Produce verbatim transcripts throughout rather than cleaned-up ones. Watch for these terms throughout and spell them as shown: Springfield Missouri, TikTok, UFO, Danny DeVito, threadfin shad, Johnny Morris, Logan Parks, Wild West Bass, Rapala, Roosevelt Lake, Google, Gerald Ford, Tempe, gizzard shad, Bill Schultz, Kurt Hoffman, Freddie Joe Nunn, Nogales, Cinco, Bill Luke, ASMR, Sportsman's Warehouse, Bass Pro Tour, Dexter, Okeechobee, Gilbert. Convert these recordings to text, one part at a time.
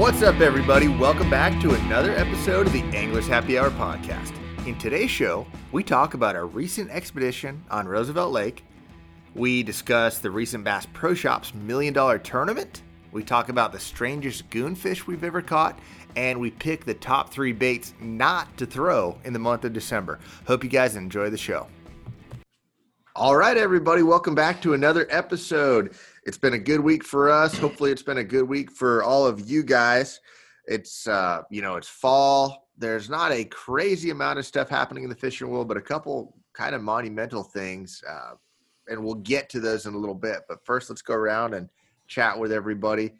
What's up, everybody? Welcome back to another episode of the Angler's Happy Hour podcast. In today's show, we talk about our recent expedition on Roosevelt Lake. We discuss the recent Bass Pro Shops Million Dollar Tournament. We talk about the strangest goonfish we've ever caught, and we pick the top three baits not to throw in the month of December. Hope you guys enjoy the show. All right, everybody, welcome back to another episode. It's been a good week for us. Hopefully it's been a good week for all of you guys. It's, uh, you know, it's fall. There's not a crazy amount of stuff happening in the fishing world, but a couple kind of monumental things, uh, and we'll get to those in a little bit. But first, let's go around and chat with everybody.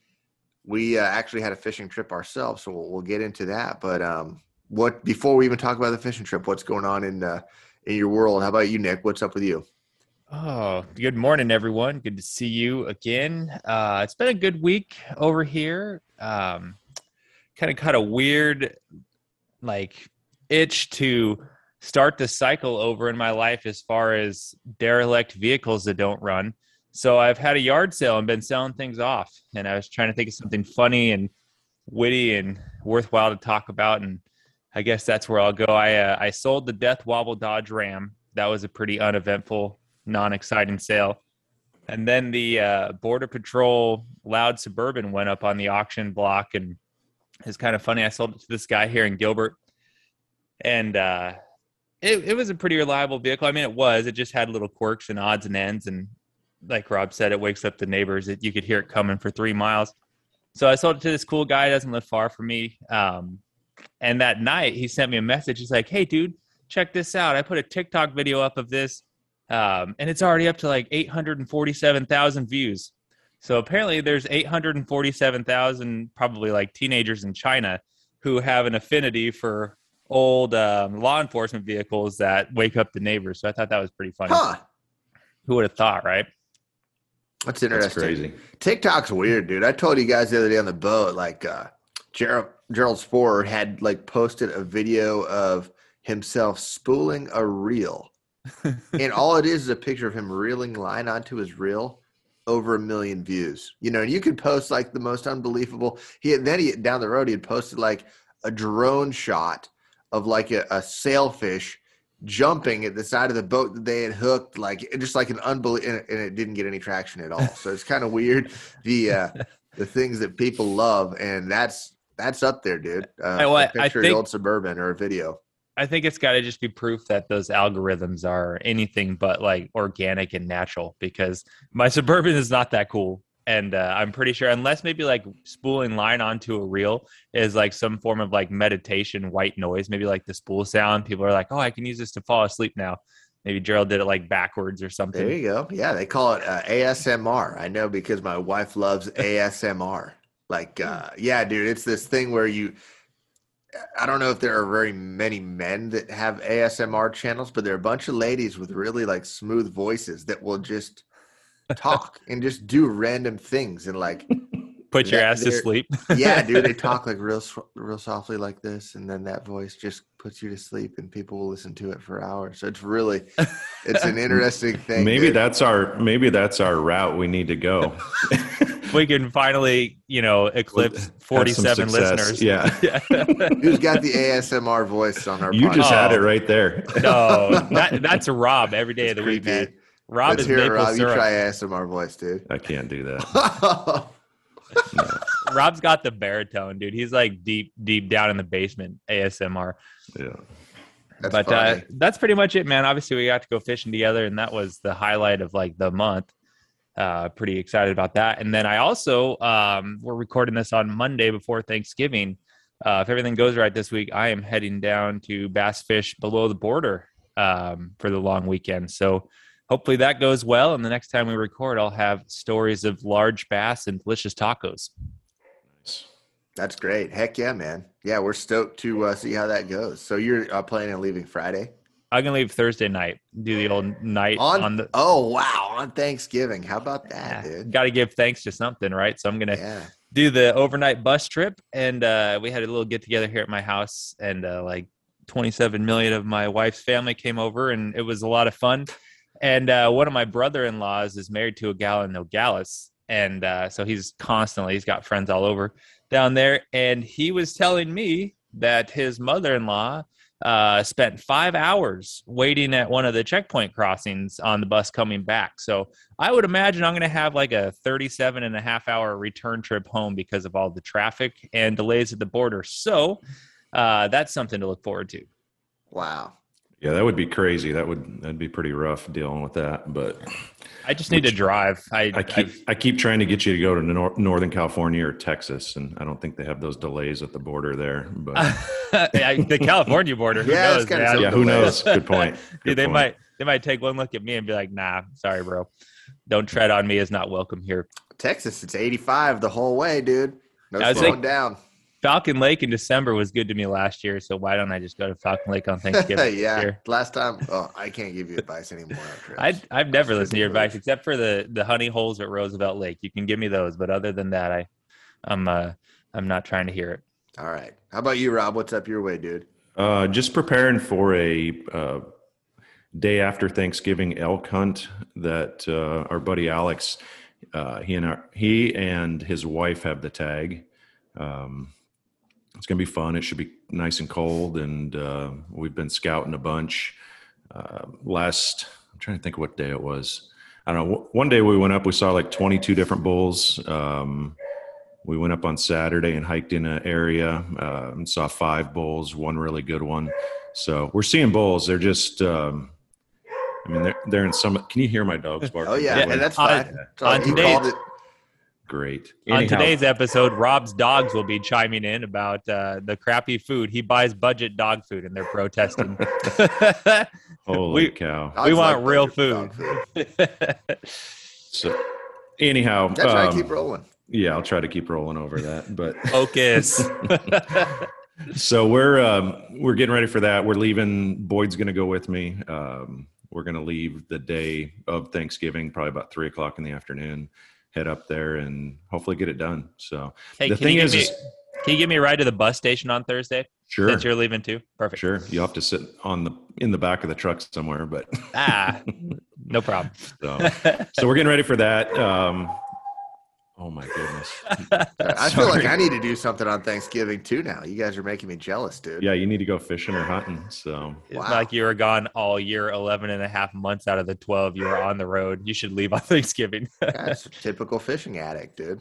We uh, actually had a fishing trip ourselves, so we'll, we'll get into that. But um, what before we even talk about the fishing trip, what's going on in uh, in your world? How about you, Nick? What's up with you? Oh, good morning, everyone. Good to see you again. Uh, it's been a good week over here. Um, kind of caught a weird, like, itch to start the cycle over in my life as far as derelict vehicles that don't run. So I've had a yard sale and been selling things off, and I was trying to think of something funny and witty and worthwhile to talk about. And I guess that's where I'll go. I, uh, I sold the Death Wobble Dodge Ram. That was a pretty uneventful, non-exciting sale. And then the uh, Border Patrol Loud Suburban went up on the auction block, and it's kind of funny. I sold it to this guy here in Gilbert, and uh, it, it was a pretty reliable vehicle. I mean, it was, it just had little quirks and odds and ends, and like Rob said, it wakes up the neighbors. It, you could hear it coming for three miles. So I sold it to this cool guy. He doesn't live far from me. Um, and that night he sent me a message. He's like, "Hey, dude, check this out. I put a TikTok video up of this, um, and it's already up to like eight hundred forty-seven thousand views." So apparently there's eight hundred forty-seven thousand, probably like teenagers in China, who have an affinity for old um, law enforcement vehicles that wake up the neighbors. So I thought that was pretty funny. Huh. Who would have thought, right? That's interesting. That's crazy. TikTok's weird, dude. I told you guys the other day on the boat, like uh, Gerald, Gerald Ford had like posted a video of himself spooling a reel. And all it is is a picture of him reeling line onto his reel, over a million views. You know, and you could post like the most unbelievable. He had, then he down the road, he had posted like a drone shot of like a, a sailfish jumping at the side of the boat that they had hooked, like just like an unbelievable, and it didn't get any traction at all. So it's kind of weird, the uh the things that people love, and that's that's up there, dude. Uh, I, well, a picture I think, of the old Suburban or a video. I think it's got to just be proof that those algorithms are anything but like organic and natural, because my Suburban is not that cool. And uh, I'm pretty sure, unless maybe like spooling line onto a reel is like some form of like meditation, white noise, maybe like the spool sound. People are like, "Oh, I can use this to fall asleep now." Maybe Gerald did it like backwards or something. There you go. Yeah. They call it uh, A S M R. I know, because my wife loves A S M R. Like, uh, yeah, dude, it's this thing where you, I don't know if there are very many men that have A S M R channels, but there are a bunch of ladies with really like smooth voices that will just talk and just do random things and like put your ass to sleep. Yeah, dude, they talk like real real softly like this, and then that voice just puts you to sleep, and people will listen to it for hours. So it's really, it's an interesting thing. Maybe dude. that's our maybe that's our route we need to go. We can finally, you know, eclipse forty-seven listeners. Yeah. Yeah. Who's got the A S M R voice on our podcast? You just oh, had it right there. No, that, that's Rob every day that's of the week, man. Rob Let's is maple Rob. Syrup. You try A S M R voice, dude. I can't do that. No. Rob's got the baritone, dude. He's like deep, deep down in the basement A S M R. Yeah. That's but uh, that's pretty much it, man. Obviously, we got to go fishing together, and that was the highlight of like the month. Uh, pretty excited about that. And then I also, um, we're recording this on Monday before Thanksgiving. Uh, if everything goes right this week, I am heading down to bass fish below the border um, for the long weekend. So hopefully that goes well, and the next time we record, I'll have stories of large bass and delicious tacos. That's great. Heck yeah, man. Yeah, we're stoked to uh, see how that goes. So you're uh, planning on leaving Friday? I'm going to leave Thursday night, do the old night on, on the... Oh, wow, on Thanksgiving. How about that, yeah, dude? Got to give thanks to something, right? So I'm going to yeah. do the overnight bus trip, and uh, we had a little get-together here at my house, and uh, like twenty-seven million of my wife's family came over, and it was a lot of fun. And uh, one of my brother-in-laws is married to a gal in Nogales, And uh, so he's constantly, he's got friends all over down there. And he was telling me that his mother-in-law uh, spent five hours waiting at one of the checkpoint crossings on the bus coming back. So I would imagine I'm going to have like a thirty-seven and a half hour return trip home because of all the traffic and delays at the border. So uh, that's something to look forward to. Wow. Yeah, that would be crazy. That would that'd be pretty rough dealing with that. But I just need which, to drive. I I keep, I keep trying to get you to go to nor- Northern California or Texas, and I don't think they have those delays at the border there. But the California border, who yeah, knows? Man? Yeah, who knows? Good point. Good Dude, they point. might they might take one look at me and be like, "Nah, sorry, bro. Don't tread on me. Is not welcome here." Texas, it's eighty-five the whole way, dude. No slowing down. Falcon Lake in December was good to me last year, so why don't I just go to Falcon Lake on Thanksgiving? yeah, year? Last time, oh, I can't give you advice anymore. I, I've never listened to your advice except for the, the honey holes at Roosevelt Lake. You can give me those, but other than that, I, I'm uh, I'm not trying to hear it. All right. How about you, Rob? What's up your way, dude? Uh, just preparing for a uh, day after Thanksgiving elk hunt that uh, our buddy Alex, uh, he and our, he and his wife have the tag. Um, It's going to be fun. It should be nice and cold. And uh, we've been scouting a bunch. Uh, last, I'm trying to think what day it was. I don't know. One day we went up, we saw like twenty-two different bulls. Um, we went up on Saturday and hiked in an area uh, and saw five bulls, one really good one. So we're seeing bulls. They're just, um, I mean, they're, they're in some, can you hear my dogs barking? Oh, yeah. yeah that's fine. On, yeah. on today. Great. Anyhow. On today's episode, Rob's dogs will be chiming in about uh, the crappy food. He buys budget dog food and they're protesting. Holy we, cow. Dogs we want like real food. food. So, anyhow. That's um, right. Keep rolling. Yeah, I'll try to keep rolling over that. But focus. So we're um, we're getting ready for that. We're leaving. Boyd's going to go with me. Um, we're going to leave the day of Thanksgiving, probably about three o'clock in the afternoon. Head up there and hopefully get it done. So hey, the thing is, me, is, can you give me a ride to the bus station on Thursday? Sure. Since you're leaving too. Perfect. Sure. You'll have to sit on the, in the back of the truck somewhere, but ah, no problem. So, so we're getting ready for that. Um, oh my goodness. I feel like I need to do something on Thanksgiving too. Now you guys are making me jealous, dude. Yeah. You need to go fishing or hunting. So it's wow. like you were gone all year, eleven and a half months out of the twelve you were on the road. You should leave on Thanksgiving. That's a typical fishing addict, dude.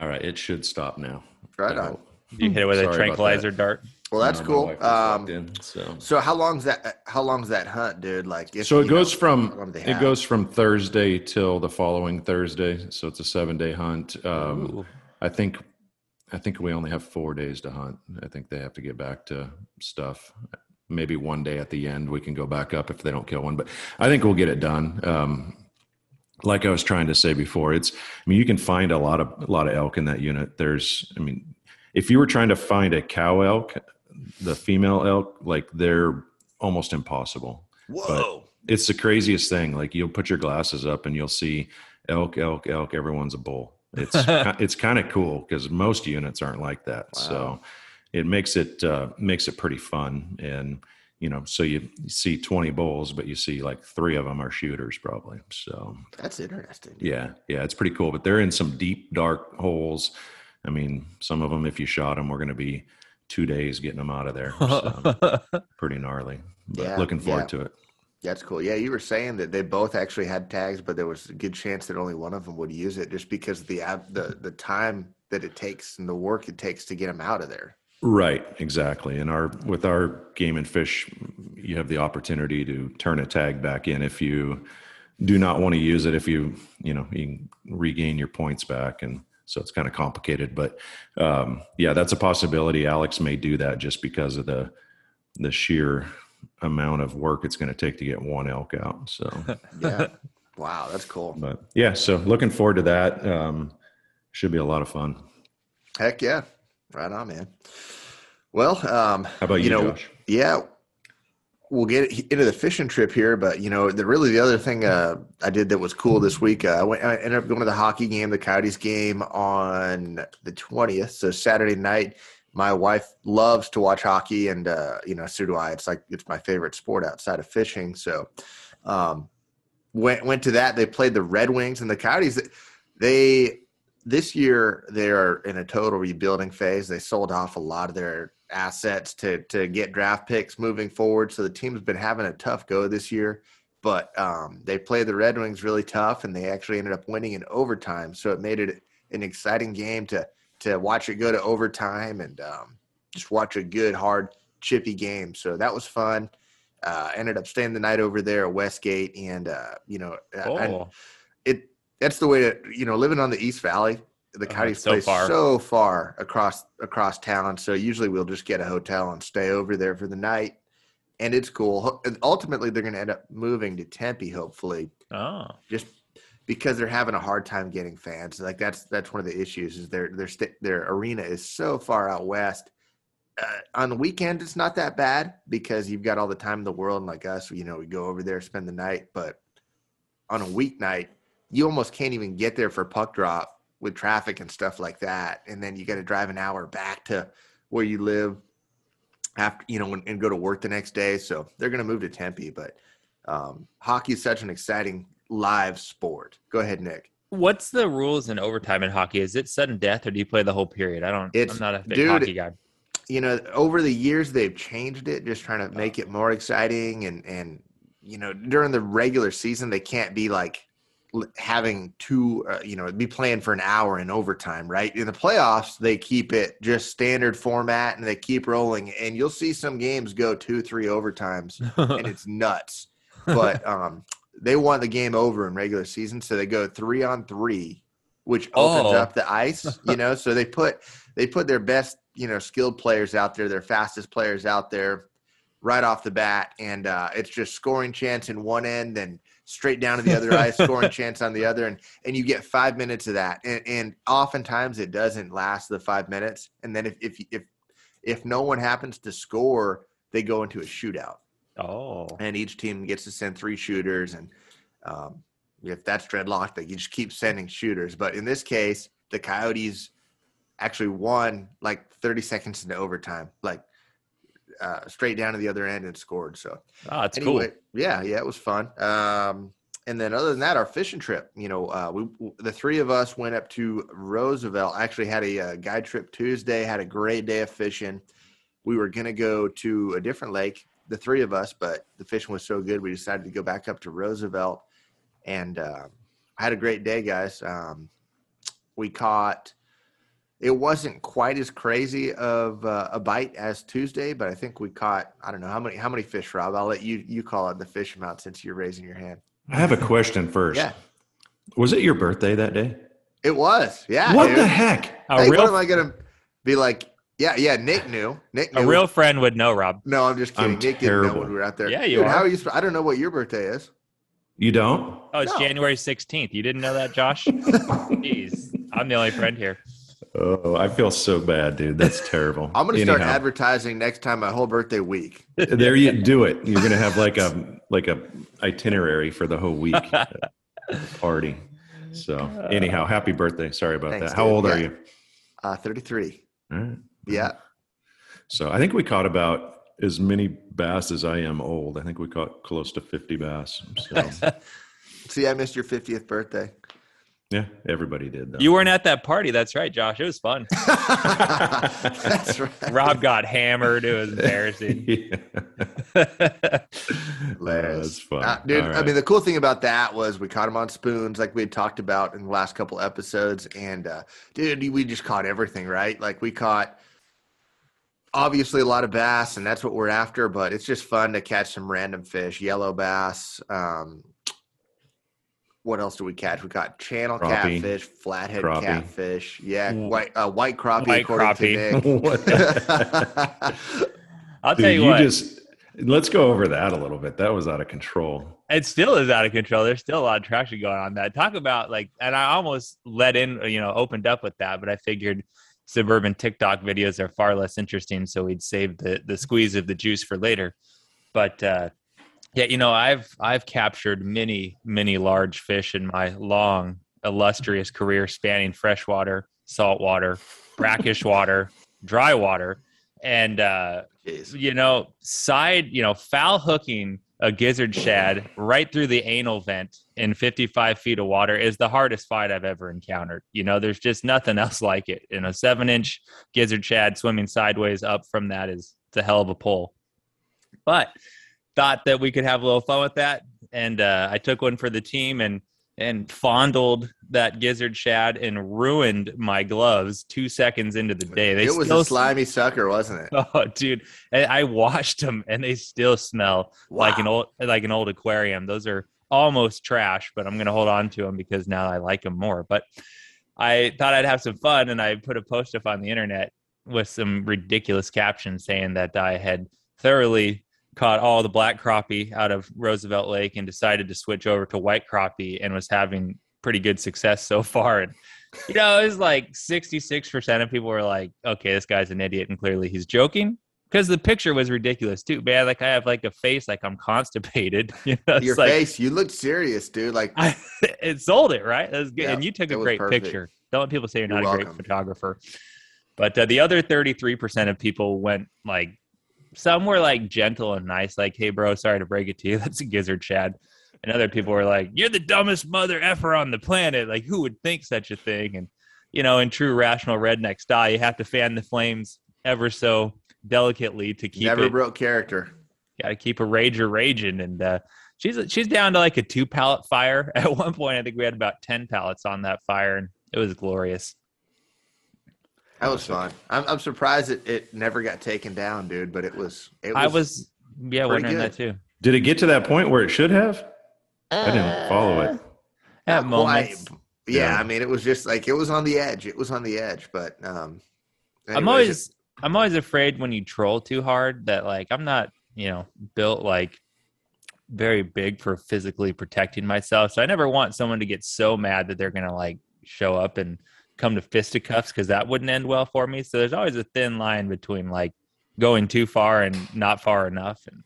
All right. It should stop now. Right on. You hit it with a tranquilizer dart. Well, that's no, cool. Um, in, so. so how long's that, how long's that hunt, dude? Like, if, so it goes know, from, it goes from Thursday till the following Thursday. So it's a seven day hunt. Um, I think, I think we only have four days to hunt. I think they have to get back to stuff. Maybe one day at the end, we can go back up if they don't kill one, but I think we'll get it done. Um, like I was trying to say before, it's, I mean, you can find a lot of, a lot of elk in that unit. There's, I mean, if you were trying to find a cow elk, the female elk, like they're almost impossible. Whoa. But it's the craziest thing. Like you'll put your glasses up and you'll see elk, elk, elk, everyone's a bull. It's, it's kind of cool because most units aren't like that. Wow. So it makes it, uh, makes it pretty fun. And, you know, so you see twenty bulls, but you see like three of them are shooters probably. So that's interesting. Yeah. Yeah. It's pretty cool, but they're in some deep, dark holes. I mean, some of them, if you shot them, we're going to be two days getting them out of there. So pretty gnarly, but yeah, looking forward yeah. to it. That's cool. Yeah, you were saying that they both actually had tags, but there was a good chance that only one of them would use it just because of the, the, the time that it takes and the work it takes to get them out of there. Right, exactly. And our with our game and fish, you have the opportunity to turn a tag back in if you do not want to use it, if you, you know, you can regain your points back and so it's kind of complicated, but um, yeah, that's a possibility. Alex may do that just because of the the sheer amount of work it's going to take to get one elk out. So yeah, wow, that's cool. But yeah, so looking forward to that. Um, should be a lot of fun. Heck yeah, right on, man. Well, um, how about you, you know, Josh? Yeah. We'll get into the fishing trip here, but you know, the really the other thing uh, I did that was cool this week, uh, I went, I ended up going to the hockey game, the Coyotes game on the twentieth. So Saturday night, my wife loves to watch hockey, and uh, you know, so do I. It's like it's my favorite sport outside of fishing. So um, went went to that. They played the Red Wings and the Coyotes. They this year they are in a total rebuilding phase. They sold off a lot of their assets to to get draft picks moving forward. So the team's been having a tough go this year. But um, they played the Red Wings really tough, and they actually ended up winning in overtime. So it made it an exciting game to to watch it go to overtime and um, just watch a good, hard, chippy game. So that was fun. Uh, ended up staying the night over there at Westgate, and uh, you know, oh. I, it that's the way to you know living on the East Valley. The Coyotes oh, so play far. so far across across town, so usually we'll just get a hotel and stay over there for the night. And it's cool. Ultimately, they're going to end up moving to Tempe, hopefully. Oh, just because they're having a hard time getting fans. Like that's that's one of the issues is their their st- their arena is so far out west. Uh, on the weekend, it's not that bad because you've got all the time in the world. And like us, you know, we go over there, spend the night. But on a weeknight, you almost can't even get there for puck drop with traffic and stuff like that. And then you got to drive an hour back to where you live. After you know, and, and go to work the next day, so they're going to move to Tempe. But um, hockey is such an exciting live sport. Go ahead, Nick. What's the rules in overtime in hockey? Is it sudden death, or do you play the whole period? I don't. It's, I'm not a big dude, hockey guy. You know, over the years they've changed it, just trying to make it more exciting. And and you know, during the regular season they can't be like having two. Uh, you know, be playing for an hour in overtime, right? In the playoffs they keep it just standard format and they keep rolling, and you'll see some games go two, three overtimes and it's nuts. But um, they won the game over in regular season. So they go three on three, which opens oh. up the ice, you know, so they put, they put their best, you know, skilled players out there, their fastest players out there right off the bat. And uh, it's just scoring chance in one end and straight down to the other ice, scoring chance on the other, and and you get five minutes of that, and, and oftentimes it doesn't last the five minutes. And then if if if if no one happens to score, they go into a shootout. Oh, and each team gets to send three shooters, and um, if that's dreadlocked, they just keep sending shooters. But in this case, the Coyotes actually won like thirty seconds into overtime, like uh, straight down to the other end and scored. So oh, that's anyway, cool. Yeah, yeah, it was fun. Um, and then other than that, our fishing trip, you know, uh, we, w- the three of us went up to Roosevelt, actually had a uh, guide trip Tuesday, had a great day of fishing. We were going to go to a different lake, the three of us, but the fishing was so good. We decided to go back up to Roosevelt, and uh, had a great day, guys. Um, we caught, it wasn't quite as crazy of uh, a bite as Tuesday, but I think we caught, I don't know, how many how many fish, Rob? I'll let you you call it the fish amount since you're raising your hand. I have a question first. Yeah. Was it your birthday that day? It was, yeah. What dude. the heck? A hey, real... What am I going to be like? Yeah, yeah, Nick knew. Nick knew. A real friend would know, Rob. No, I'm just kidding. I'm Nick terrible. didn't know when we were out there. Yeah, you dude, are. How are you, I don't know what your birthday is. You don't? Oh, it's no. January sixteenth. You didn't know that, Josh? Jeez, I'm the only friend here. Oh, I feel so bad, dude. That's terrible. I'm going to start advertising next time my whole birthday week. There you do it. You're going to have like a like a itinerary for the whole week party. So anyhow, happy birthday. Sorry about Thanks, that. How dude. old yeah. are you? Uh, thirty-three. All right. Yeah. So I think we caught about as many bass as I am old. I think we caught close to fifty bass. So. See, I missed your fiftieth birthday. Yeah, everybody did, though. You weren't at that party. That's right, Josh. It was fun. That's right. Rob got hammered. It was embarrassing. Yeah. Hilarious. That's fun. Uh, dude, right. I mean, the cool thing about that was we caught him on spoons like we had talked about in the last couple episodes. And, uh, dude, we just caught everything, right? Like, we caught obviously a lot of bass, and that's what we're after. But it's just fun to catch some random fish, yellow bass, um, what else do we catch? We caught channel crappie, catfish, flathead crappie. catfish, yeah, white uh, white crappie. White crappie. I'll Dude, tell you, you what. Just, let's go over that a little bit. That was out of control. It still is out of control. There's still a lot of traction going on. That talk about like, and I almost let in, you know, opened up with that, but I figured suburban TikTok videos are far less interesting, so we'd save the the squeeze of the juice for later. But uh, yeah, you know, I've I've captured many, many large fish in my long, illustrious career spanning freshwater, saltwater, brackish water, dry water. And, uh, you know, side, you know, foul hooking a gizzard shad right through the anal vent in fifty-five feet of water is the hardest fight I've ever encountered. You know, there's just nothing else like it. And a seven inch gizzard shad swimming sideways up from that is a hell of a pull. But thought that we could have a little fun with that. And uh, I took one for the team and and fondled that gizzard shad and ruined my gloves two seconds into the day. They it was still a slimy sucker, wasn't it? Oh, dude. I washed them and they still smell wow. like an old, like an old aquarium. Those are almost trash, but I'm going to hold on to them because now I like them more. But I thought I'd have some fun. And I put a post up on the internet with some ridiculous captions saying that I had thoroughly caught all the black crappie out of Roosevelt Lake and decided to switch over to white crappie and was having pretty good success so far. And, you know, it was like sixty-six percent of people were like, okay, this guy's an idiot. And clearly he's joking because the picture was ridiculous too, man. Like I have like a face, like I'm constipated. You know, your like, face, you look serious, dude. Like I, it sold it, right? That was good. Yeah, and you took a great perfect. picture. Don't let people say you're, you're not welcome. a great photographer. But uh, the other thirty-three percent of people went like, some were like gentle and nice, like, hey, bro, sorry to break it to you. That's a gizzard shad. And other people were like, you're the dumbest mother effer on the planet. Like, who would think such a thing? And, you know, in true rational redneck style, you have to fan the flames ever so delicately to keep Never it. Never broke character. Got to keep a rager raging. And uh, she's she's down to like a two pallet fire. At one point, I think we had about ten pallets on that fire, and it was glorious. That was fun. I'm, I'm surprised it, it never got taken down, dude, but it was it was I was yeah, wondering good. that too. Did it get to that point where it should have? Uh, I didn't follow it. At moments. Well, I, yeah, yeah, I mean it was just like it was on the edge. It was on the edge, but um anyways, I'm always it, I'm always afraid when you troll too hard that like I'm not, you know, built like very big for physically protecting myself. So I never want someone to get so mad that they're going to like show up and come to fisticuffs because that wouldn't end well for me. So there's always a thin line between like going too far and not far enough. And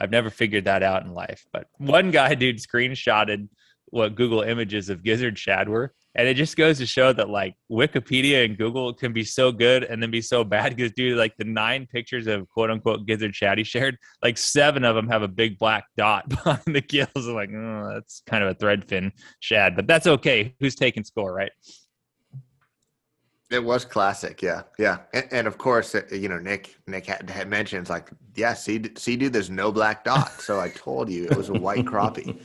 I've never figured that out in life. But one guy, dude, screenshotted what Google images of gizzard shad were. And it just goes to show that like Wikipedia and Google can be so good and then be so bad because, dude, like the nine pictures of quote unquote gizzard shad he shared, like seven of them have a big black dot behind the gills. I'm like, oh, that's kind of a threadfin shad, but that's okay. Who's taking score, right? It was classic, yeah, yeah, and, and of course, you know, Nick, Nick had, had mentioned like, yeah, see, see, dude, there's no black dot, so I told you it was a white crappie.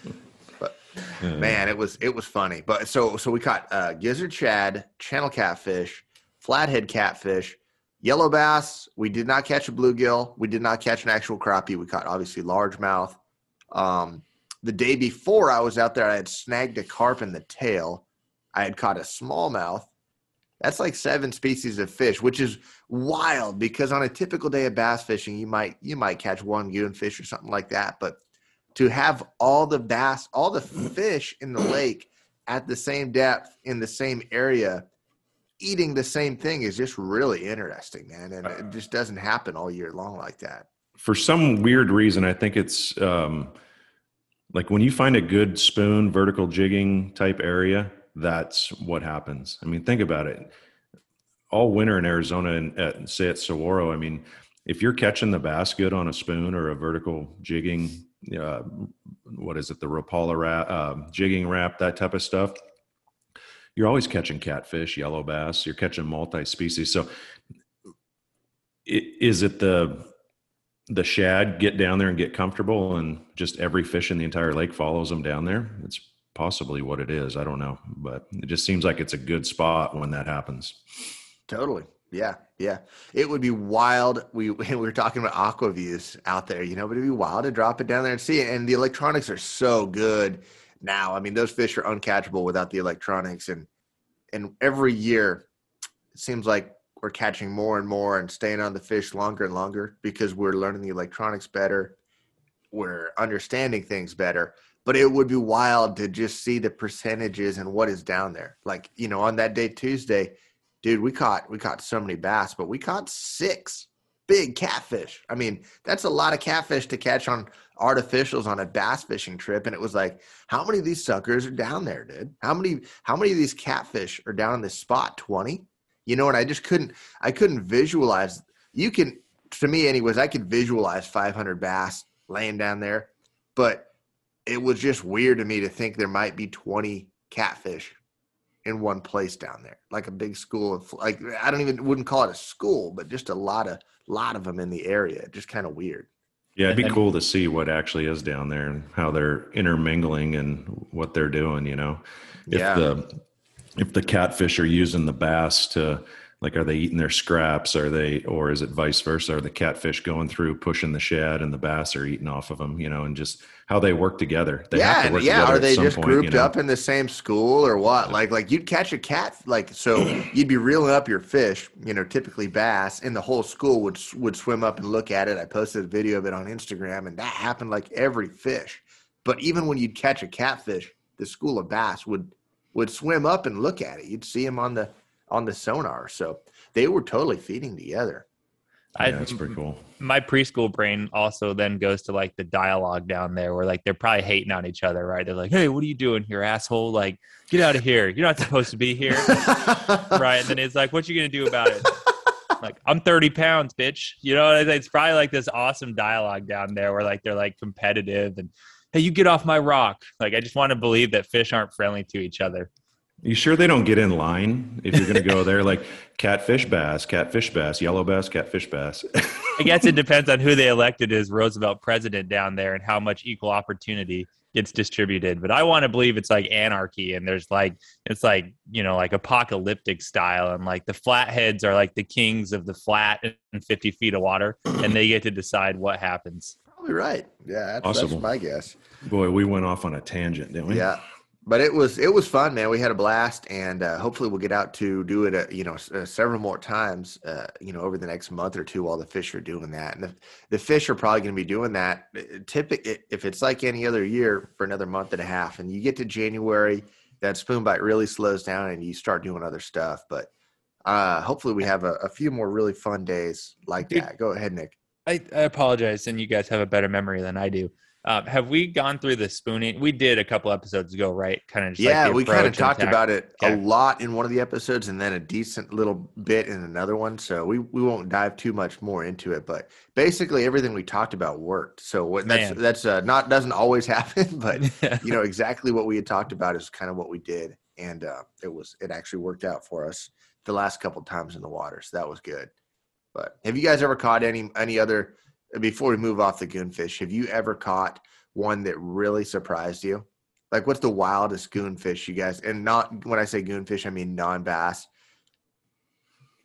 But man, it was it was funny. But so so we caught uh, gizzard shad, channel catfish, flathead catfish, yellow bass. We did not catch a bluegill. We did not catch an actual crappie. We caught obviously largemouth. Um, the day before I was out there, I had snagged a carp in the tail. I had caught a smallmouth. That's like seven species of fish, which is wild because on a typical day of bass fishing, you might you might catch one goonfish or something like that. But to have all the bass, all the fish in the lake at the same depth in the same area, eating the same thing is just really interesting, man. And it just doesn't happen all year long like that. For some weird reason, I think it's um, like when you find a good spoon vertical jigging type area, that's what happens. I mean, think about it. All winter in Arizona and at, say at Saguaro, I mean, if you're catching the bass good on a spoon or a vertical jigging, uh, what is it, the Rapala wrap, uh, jigging wrap, that type of stuff, you're always catching catfish, yellow bass, you're catching multi-species. So it, is it the the shad get down there and get comfortable and just every fish in the entire lake follows them down there? It's possibly what it is. I don't know, but it just seems like it's a good spot when that happens. Totally. Yeah. Yeah. It would be wild. We, we were talking about aqua views out there, you know, but it'd be wild to drop it down there and see it. And the electronics are so good now. I mean, those fish are uncatchable without the electronics. And, and every year it seems like we're catching more and more and staying on the fish longer and longer because we're learning the electronics better. We're understanding things better. But it would be wild to just see the percentages and what is down there. Like, you know, on that day, Tuesday, dude, we caught, we caught so many bass, but we caught six big catfish. I mean, that's a lot of catfish to catch on artificials on a bass fishing trip. And it was like, how many of these suckers are down there, dude? How many, how many of these catfish are down in this spot? twenty, you know, and I just couldn't, I couldn't visualize. You can, to me anyways, I could visualize five hundred bass laying down there. but it was just weird to me to think there might be twenty catfish in one place down there, like a big school of, like, I don't even, wouldn't call it a school, but just a lot of, lot of them in the area. Just kind of weird. Yeah. It'd be and, cool to see what actually is down there and how they're intermingling and what they're doing, you know, if yeah. the, if the catfish are using the bass to, like, are they eating their scraps? Are they, or is it vice versa? Are the catfish going through, pushing the shad, and the bass are eating off of them, you know, and just how they work together. They yeah, have to work yeah. together. Are they just point, grouped you know? up in the same school or what? Yeah. Like, like you'd catch a cat, like, so you'd be reeling up your fish, you know, typically bass, and the whole school would, would swim up and look at it. I posted a video of it on Instagram, and that happened like every fish. But even when you'd catch a catfish, the school of bass would, would swim up and look at it. You'd see them on the, on the sonar. So they were totally feeding together. Yeah, I, that's pretty cool. My preschool brain also then goes to like the dialogue down there where like, they're probably hating on each other, right? They're like, hey, what are you doing here, asshole? Like, get out of here. You're not supposed to be here. Right. And then it's like, what you going to do about it? Like, I'm thirty pounds, bitch. You know, it's probably like this awesome dialogue down there where like, they're like competitive and, hey, you get off my rock. Like, I just want to believe that fish aren't friendly to each other. You sure they don't get in line if you're going to go there? Like catfish bass, catfish bass, yellow bass, catfish bass. I guess it depends on who they elected as Roosevelt president down there and how much equal opportunity gets distributed. But I want to believe it's like anarchy and there's like, it's like, you know, like apocalyptic style. And like the flatheads are like the kings of the flat and fifty feet of water, and they get to decide what happens. Probably right. Yeah, that's, awesome. That's my guess. Boy, we went off on a tangent, didn't we? Yeah. But it was it was fun, man. We had a blast, and uh, hopefully we'll get out to do it, uh, you know, uh, several more times, uh, you know, over the next month or two while the fish are doing that. And the, the fish are probably going to be doing that, typically, if it's like any other year, for another month and a half. And you get to January, that spoon bite really slows down, and you start doing other stuff. But uh, hopefully we have a, a few more really fun days like that. Dude, go ahead, Nick. I, I apologize, and you guys have a better memory than I do. Uh, have we gone through the spooning? We did a couple episodes ago, right? Kind of. Just yeah, like we kind of talked tact- about it yeah. a lot in one of the episodes, and then a decent little bit in another one. So we, we won't dive too much more into it, but basically everything we talked about worked. So what, that's Man. that's uh, not doesn't always happen, but you know exactly what we had talked about is kind of what we did, and uh, it was it actually worked out for us the last couple of times in the water, so that was good. But have you guys ever caught any any other? Before we move off the goonfish, have you ever caught one that really surprised you? Like, what's the wildest goonfish you guys, and not when I say goonfish, I mean non-bass.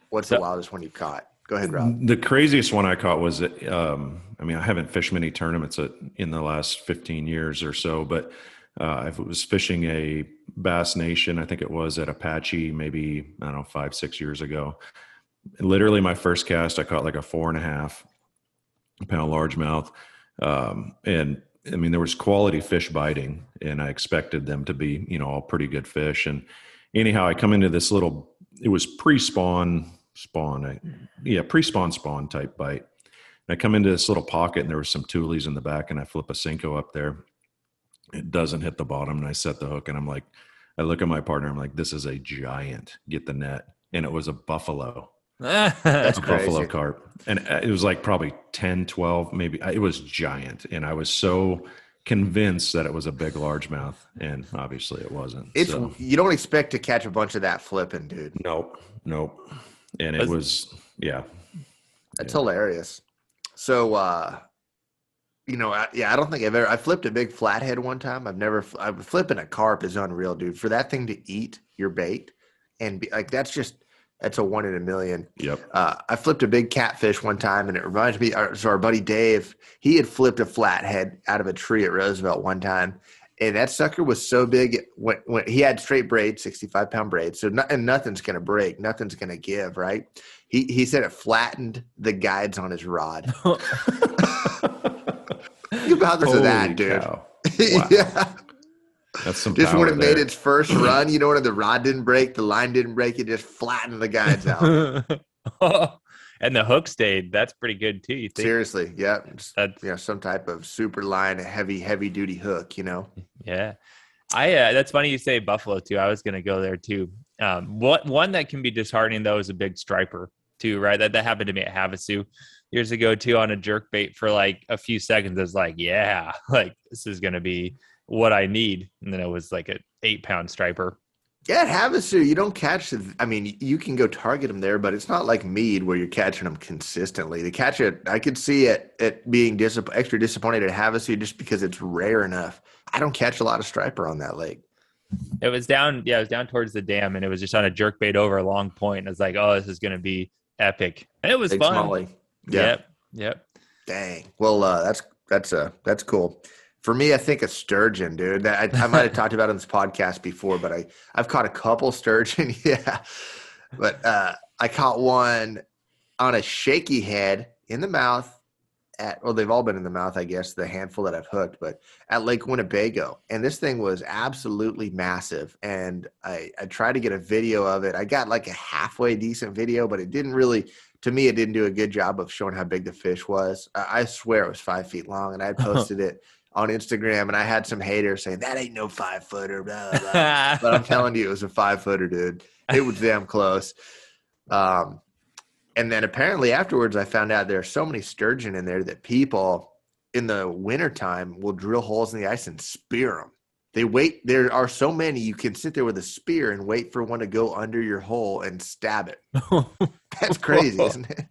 What's so, the wildest one you've caught? Go ahead, Rob. The craziest one I caught was, um, I mean, I haven't fished many tournaments in the last fifteen years or so, but uh, I was fishing a Bass Nation, I think it was at Apache, maybe, I don't know, five, six years ago. Literally my first cast, I caught like a four and a half. pound largemouth. Um, and I mean, there was quality fish biting, and I expected them to be, you know, all pretty good fish. And anyhow, I come into this little, it was pre-spawn spawn. I, yeah. Pre-spawn spawn type bite. And I come into this little pocket, and there was some toolies in the back, and I flip a Cinco up there. It doesn't hit the bottom, and I set the hook, and I'm like, I look at my partner, I'm like, this is a giant, get the net. And it was a buffalo. That's a buffalo carp, and it was like probably ten, twelve, maybe. It was giant, and I was so convinced that it was a big largemouth, and obviously it wasn't. It's so. You don't expect to catch a bunch of that flipping, dude. Nope nope. And it was yeah that's yeah. hilarious. So uh you know, I, yeah, I don't think I've ever, I flipped a big flathead one time. I've never, I'm flipping a carp is unreal, dude. For that thing to eat your bait and be like, that's just, that's a one in a million. Yep. Uh, I flipped a big catfish one time, and it reminds me, our, so our buddy Dave, he had flipped a flathead out of a tree at Roosevelt one time. And that sucker was so big. It went, went, he had straight braid, sixty-five pound braid. So not, and nothing's going to break. Nothing's going to give. Right. He, he said it flattened the guides on his rod. You bothers of that, dude. Wow. Yeah. That's some just when it there. Made its first run, you know, when the rod didn't break, the line didn't break, it just flattened the guides out. Oh, and the hook stayed. That's pretty good too. You think? Seriously, yeah, that's, you know, some type of super line, a heavy, heavy duty hook, you know. Yeah, I. Uh, that's funny you say buffalo too. I was going to go there too. Um, what one that can be disheartening though is a big striper. too, right? That that happened to me at Havasu years ago too on a jerkbait for like a few seconds. I was like, yeah, like this is going to be what I need. And then it was like an eight pound striper. Yeah, at Havasu, you don't catch the, I mean, you can go target them there, but it's not like Meade where you're catching them consistently. They catch it. I could see it, it being dis- extra disappointed at Havasu just because it's rare enough. I don't catch a lot of striper on that lake. It was down, yeah, it was down towards the dam, and it was just on a jerkbait over a long point. And I was like, oh, this is going to be epic. And it was Big fun. Smally. Yep. Yep. Dang. Well, uh, that's, that's, uh, that's cool. For me, I think a sturgeon, dude. That I, I might have talked about on this podcast before, but I, I've caught a couple sturgeon, yeah. But uh, I caught one on a shaky head in the mouth at, well, they've all been in the mouth, I guess, the handful that I've hooked, but at Lake Winnebago. And this thing was absolutely massive. And I, I tried to get a video of it. I got like a halfway decent video, but it didn't really – to me, it didn't do a good job of showing how big the fish was. I, I swear it was five feet long, and I posted it on Instagram, and I had some haters saying that ain't no five footer, blah, blah. But I'm telling you, it was a five footer, dude. It was damn close. Um, and then apparently afterwards, I found out there are so many sturgeon in there that people in the wintertime will drill holes in the ice and spear them. They wait. There are so many you can sit there with a spear and wait for one to go under your hole and stab it. That's crazy, isn't it?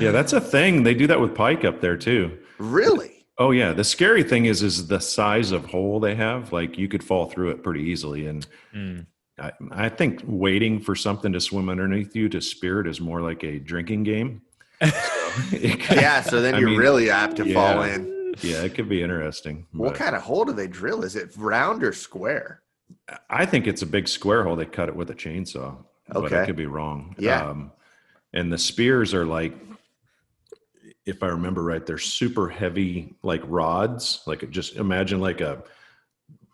Yeah, that's a thing. They do that with pike up there too. Really? Oh yeah. The scary thing is, is the size of hole they have, like you could fall through it pretty easily. And mm. I, I think waiting for something to swim underneath you to spear it is more like a drinking game. So could, yeah. So then I you're mean, really apt to yeah, fall in. Yeah. It could be interesting. What kind of hole do they drill? Is it round or square? I think it's a big square hole. They cut it with a chainsaw, okay. But I could be wrong. Yeah. Um, and the spears are like, if I remember right, they're super heavy, like rods, like just imagine like a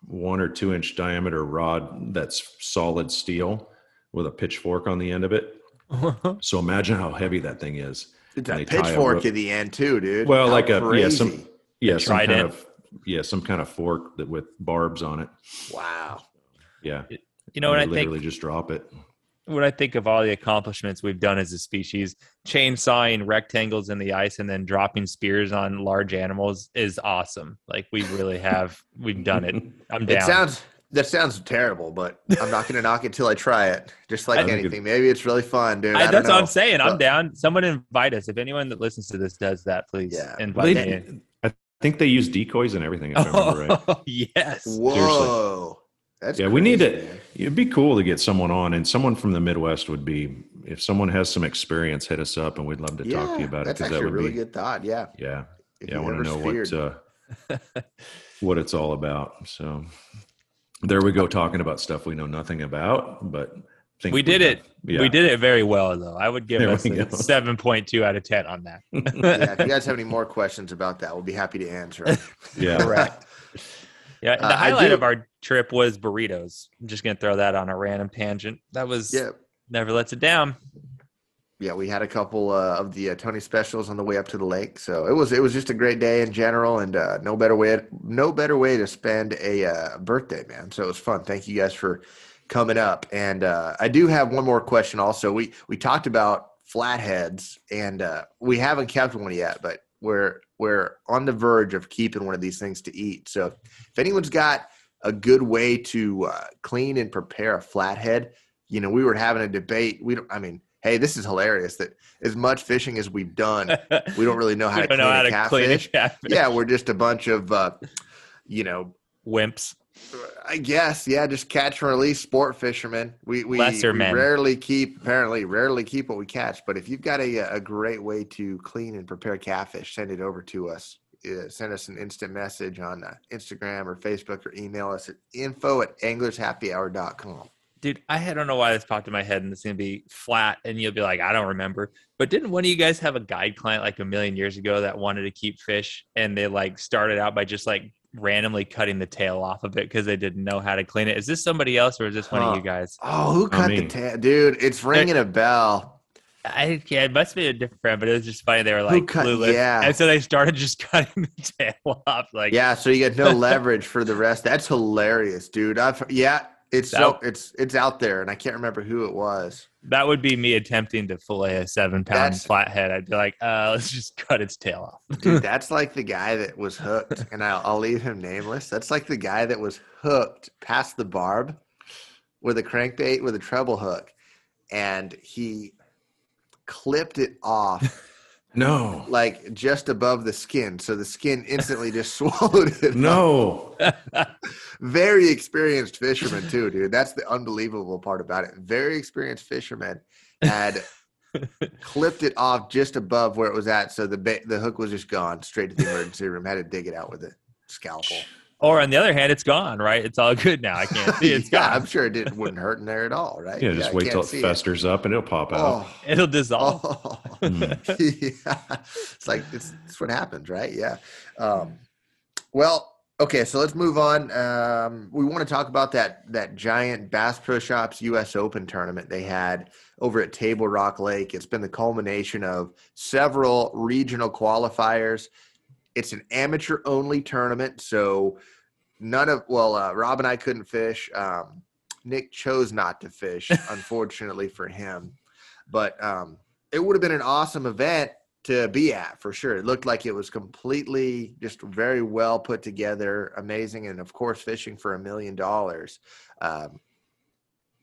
one or two inch diameter rod that's solid steel with a pitchfork on the end of it. So imagine how heavy that thing is. It's a pitchfork at the end too, dude. Well, how like crazy. a, yeah, some, yeah, some kind it. of, yeah, some kind of fork that with barbs on it. Wow. Yeah. You know what I think? Literally just drop it. When I think of all the accomplishments we've done as a species, chainsawing rectangles in the ice and then dropping spears on large animals is awesome. Like we really have, we've done it. I'm down. It sounds, that sounds terrible, but I'm not going to knock it till I try it. Just like I, anything. Maybe it's really fun, dude. I, I that's know. what I'm saying. But, I'm down. Someone invite us. If anyone that listens to this does that, please yeah. invite they, me in. I think they use decoys and everything. If I remember right. Yes. Whoa. Seriously. That's yeah, crazy. We need it. It'd be cool to get someone on, and someone from the Midwest would be, if someone has some experience, hit us up and we'd love to yeah, talk to you about that's it. That's actually that would a really be, good thought. Yeah. Yeah. If yeah. I want to know sphered. what, uh, what it's all about. So there we go. Talking about stuff we know nothing about, but think we did we, it. Yeah. We did it very well though. I would give there us a seven point two out of ten on that. Yeah. If you guys have any more questions about that, we'll be happy to answer. Yeah. Correct. Yeah, the uh, highlight of our trip was burritos. I'm just going to throw that on a random tangent. That was yeah. never lets it down. Yeah, we had a couple uh, of the uh, Tony specials on the way up to the lake. So it was it was just a great day in general, and uh, no better way no better way to spend a uh, birthday, man. So it was fun. Thank you guys for coming up. And uh, I do have one more question also. We we talked about flatheads, and uh, we haven't kept one yet, but we're we're on the verge of keeping one of these things to eat. So if anyone's got a good way to uh, clean and prepare a flathead, you know, we were having a debate. We don't, I mean, hey, this is hilarious that as much fishing as we've done, we don't really know how, to, clean know how to clean a catfish. Yeah. We're just a bunch of, uh, you know, wimps, I guess. Yeah. Just catch and release sport fishermen. We, we, Lesser we men. rarely keep, apparently rarely keep what we catch, but if you've got a, a great way to clean and prepare catfish, send it over to us. Uh, send us an instant message on uh, Instagram or Facebook, or email us at info at anglers happy hour dot com. Dude, I don't know why this popped in my head, and it's going to be flat and you'll be like, I don't remember. But didn't one of you guys have a guide client like a million years ago that wanted to keep fish, and they like started out by just like randomly cutting the tail off of it because they didn't know how to clean it? Is this somebody else or is this huh. one of you guys? Oh, who cut I mean, the tail? Dude, it's ringing a bell. I yeah, it must be a different friend, but it was just funny. They were like cut, clueless, yeah. and so they started just cutting the tail off. Like, yeah, so you get no leverage for the rest. That's hilarious, dude. I've, yeah, It's that, so it's it's out there, and I can't remember who it was. That would be me attempting to fillet a seven-pound that's, flathead. I'd be like, uh, let's just cut its tail off. Dude, that's like the guy that was hooked, and I'll, I'll leave him nameless. That's like the guy that was hooked past the barb with a crankbait with a treble hook, and he clipped it off. No. Like just above the skin. So the skin instantly just swallowed it. No. Very experienced fisherman too, dude. That's the unbelievable part about it. Very experienced fisherman had clipped it off just above where it was at. So the ba- the hook was just gone straight to the emergency room. Had to dig it out with a scalpel. Or on the other hand, it's gone, right? It's all good now. I can't see it. It's yeah, gone. I'm sure it didn't, wouldn't hurt in there at all, right? Yeah, yeah just I wait till it festers it. up and it'll pop out. Oh, it'll dissolve. Oh. yeah. It's like, it's, it's what happens, right? Yeah. Um, well, okay, so let's move on. Um, we want to talk about that that giant Bass Pro Shops U S Open tournament they had over at Table Rock Lake. It's been the culmination of several regional qualifiers. It's an amateur-only tournament, so none of – well, uh, Rob and I couldn't fish. Um, Nick chose not to fish, unfortunately for him. But um, it would have been an awesome event to be at for sure. It looked like it was completely just very well put together, amazing, and, of course, fishing for a million dollars. Um,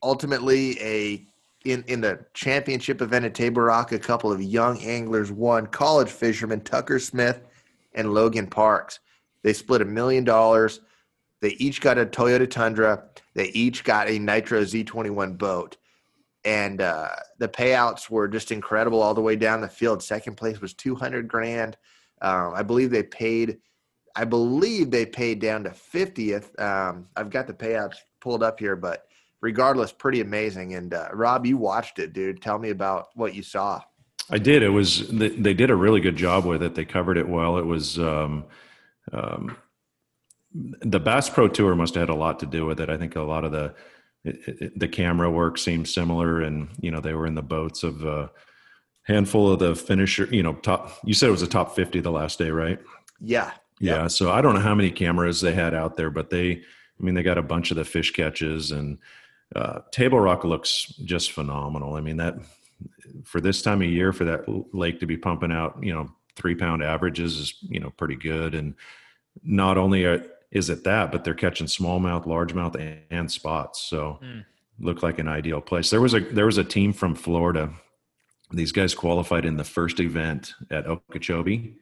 ultimately, a – In, in the championship event at Table Rock, a couple of young anglers won, college fishermen Tucker Smith and Logan Parks. They split a million dollars. They each got a Toyota Tundra. They each got a Nitro Z twenty-one boat. And uh, the payouts were just incredible all the way down the field. Second place was two hundred grand. Um, I believe they paid I believe they paid down to fiftieth. Um, I've got the payouts pulled up here, but regardless, pretty amazing. And uh, Rob, you watched it, dude. Tell me about what you saw. I did. It was, they, they did a really good job with it. They covered it well. It was, um, um, the Bass Pro Tour must have had a lot to do with it. I think a lot of the, it, it, the camera work seemed similar, and, you know, they were in the boats of a handful of the finisher, you know, top, you said it was a top fifty the last day, right? Yeah. Yeah. Yep. So I don't know how many cameras they had out there, but they, I mean, they got a bunch of the fish catches, and uh, Table Rock looks just phenomenal. I mean, that, for this time of year, for that lake to be pumping out, you know, three pound averages is, you know, pretty good. And not only are, is it that, but they're catching smallmouth, largemouth, and, and spots. So mm. looked like an ideal place. There was a, there was a team from Florida. These guys qualified in the first event at Okeechobee,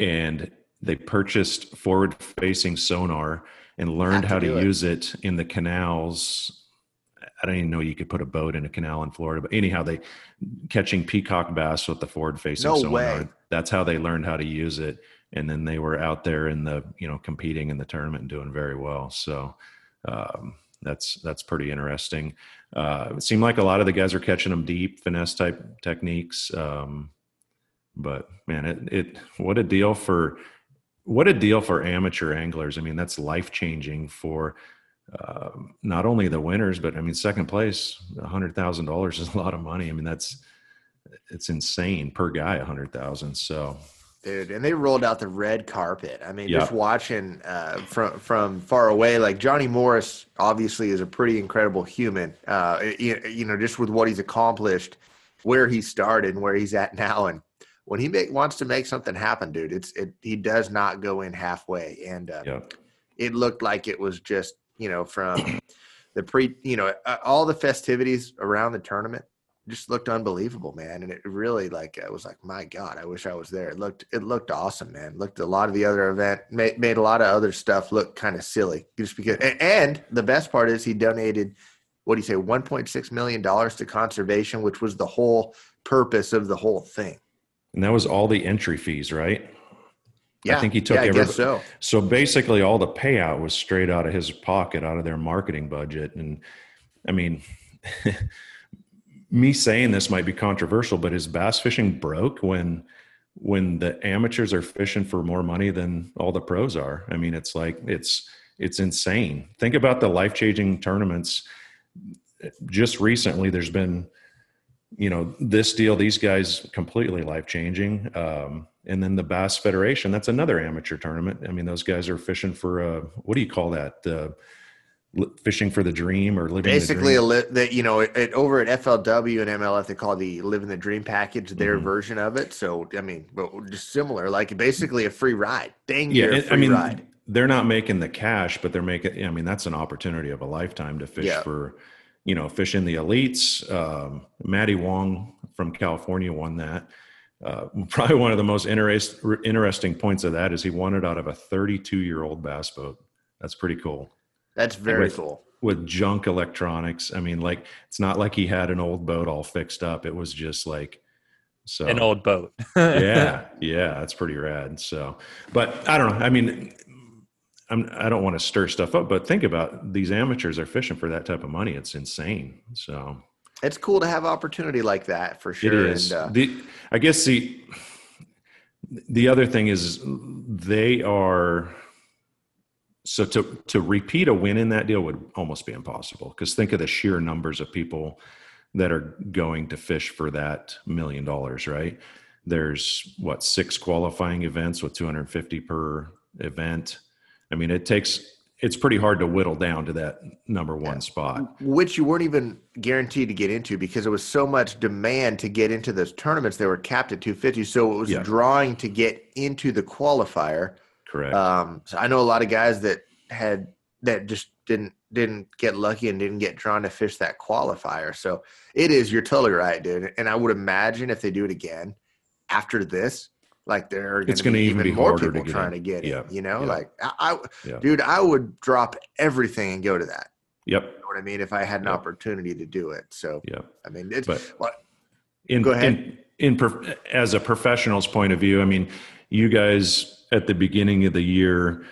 and they purchased forward facing sonar and learned how to use it in the canals. I didn't even know you could put a boat in a canal in Florida, but anyhow, they catching peacock bass with the forward facing sonar. No way. That's how they learned how to use it. And then they were out there in the, you know, competing in the tournament and doing very well. So, um, that's, that's pretty interesting. Uh, it seemed like a lot of the guys are catching them deep, finesse type techniques. Um, but man, it, it, what a deal for, what a deal for amateur anglers. I mean, that's life-changing for, Uh, not only the winners, but I mean, second place, a hundred thousand dollars is a lot of money. I mean, that's, it's insane per guy, a hundred thousand. So, dude, and they rolled out the red carpet. I mean, yeah. just watching uh, from from far away, like Johnny Morris, obviously, is a pretty incredible human. Uh, you, you know, just with what he's accomplished, where he started, and where he's at now, and when he make, wants to make something happen, dude, it's it. He does not go in halfway, and uh, yeah. it looked like it was just. You know, from the pre, you know, all the festivities around the tournament just looked unbelievable, man. And it really, like, I was like, my God, I wish I was there. It looked, it looked awesome, man. Looked a lot of the other event, made, made a lot of other stuff look kind of silly just because. And, and the best part is he donated, what do you say, one point six million dollars to conservation, which was the whole purpose of the whole thing. And that was all the entry fees, right? Yeah, I think he took yeah, every, so. so basically all the payout was straight out of his pocket, out of their marketing budget. And I mean, me saying this might be controversial, but is bass fishing broke when, when the amateurs are fishing for more money than all the pros are? I mean, it's like, it's, it's insane. Think about the life-changing tournaments. Just recently, there's been, you know, this deal, these guys completely life-changing. Um, And then the Bass Federation, that's another amateur tournament. I mean, those guys are fishing for, uh, what do you call that? Uh, fishing for the dream or living basically the dream. A that you know, it, it, over at F L W and M L F they call the living the dream package their mm-hmm. version of it. So I mean, but just similar, like basically a free ride. Dang, yeah, it, free I mean, ride. They're not making the cash, but they're making. I mean, that's an opportunity of a lifetime to fish yeah. for, you know, fish in the elites. Um, Maddie Wong from California won that. Uh, probably one of the most interest, interesting points of that is he won it out of a thirty-two year old bass boat. That's pretty cool. That's very with, cool. With junk electronics. I mean, like, it's not like he had an old boat all fixed up. It was just like, so an old boat. yeah. Yeah. That's pretty rad. So, but I don't know. I mean, I'm, I don't want to stir stuff up, but think about these amateurs are fishing for that type of money. It's insane. So it's cool to have opportunity like that for sure. It is. And, uh, the, I guess the, the other thing is they are, So to, to repeat a win in that deal would almost be impossible, because think of the sheer numbers of people that are going to fish for that million dollars, right? There's what, six qualifying events with two hundred fifty per event. I mean, it takes, it's pretty hard to whittle down to that number one yeah. spot, which you weren't even guaranteed to get into because there was so much demand to get into those tournaments. They were capped at two fifty. So it was yeah. drawing to get into the qualifier. Correct. Um, so I know a lot of guys that had that just didn't didn't get lucky and didn't get drawn to fish that qualifier. So it is, you're totally right, dude. And I would imagine if they do it again after this, like there are going to be even, even more people to trying in. to get yeah. it. You know, yeah. like I, I yeah. dude, I would drop everything and go to that. Yep. You know what I mean? If I had an yep. opportunity to do it. So yeah, I mean, it's but well, in, go ahead. In, in as a professional's point of view, I mean, you guys. At the beginning of the year,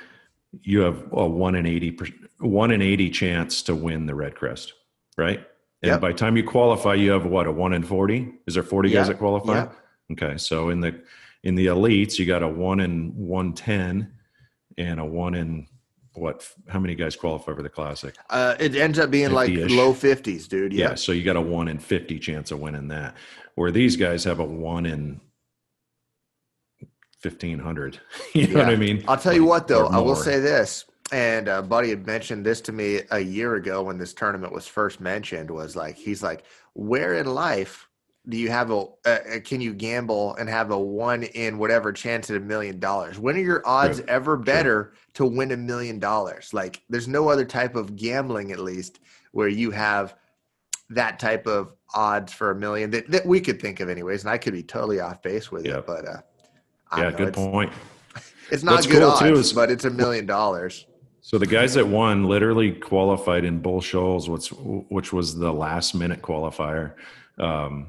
you have a one in eighty chance to win the Red Crest, right? And yep. by the time you qualify, you have what, a one in forty? Is there forty yep. guys that qualify? Yep. Okay, so in the in the elites, you got a one in one ten and a one in what? How many guys qualify for the Classic? Uh, it ends up being like low fifties, dude. Yep. Yeah, so you got a one in fifty chance of winning that. Where these guys have a one in fifteen hundred. You know yeah. what I mean? I'll tell you like, what, though, I will say this. And a buddy had mentioned this to me a year ago when this tournament was first mentioned, was like, he's like, where in life do you have a, uh, can you gamble and have a one in whatever chance at a million dollars? When are your odds right. ever better sure. to win a million dollars? Like there's no other type of gambling, at least where you have that type of odds for a million that, that we could think of anyways. And I could be totally off base with yep. it, but, uh, yeah, know, good it's, point. It's not What's good cool odds, too is, but it's a million dollars. So the guys that won literally qualified in Bull Shoals, which, which was the last-minute qualifier. Um,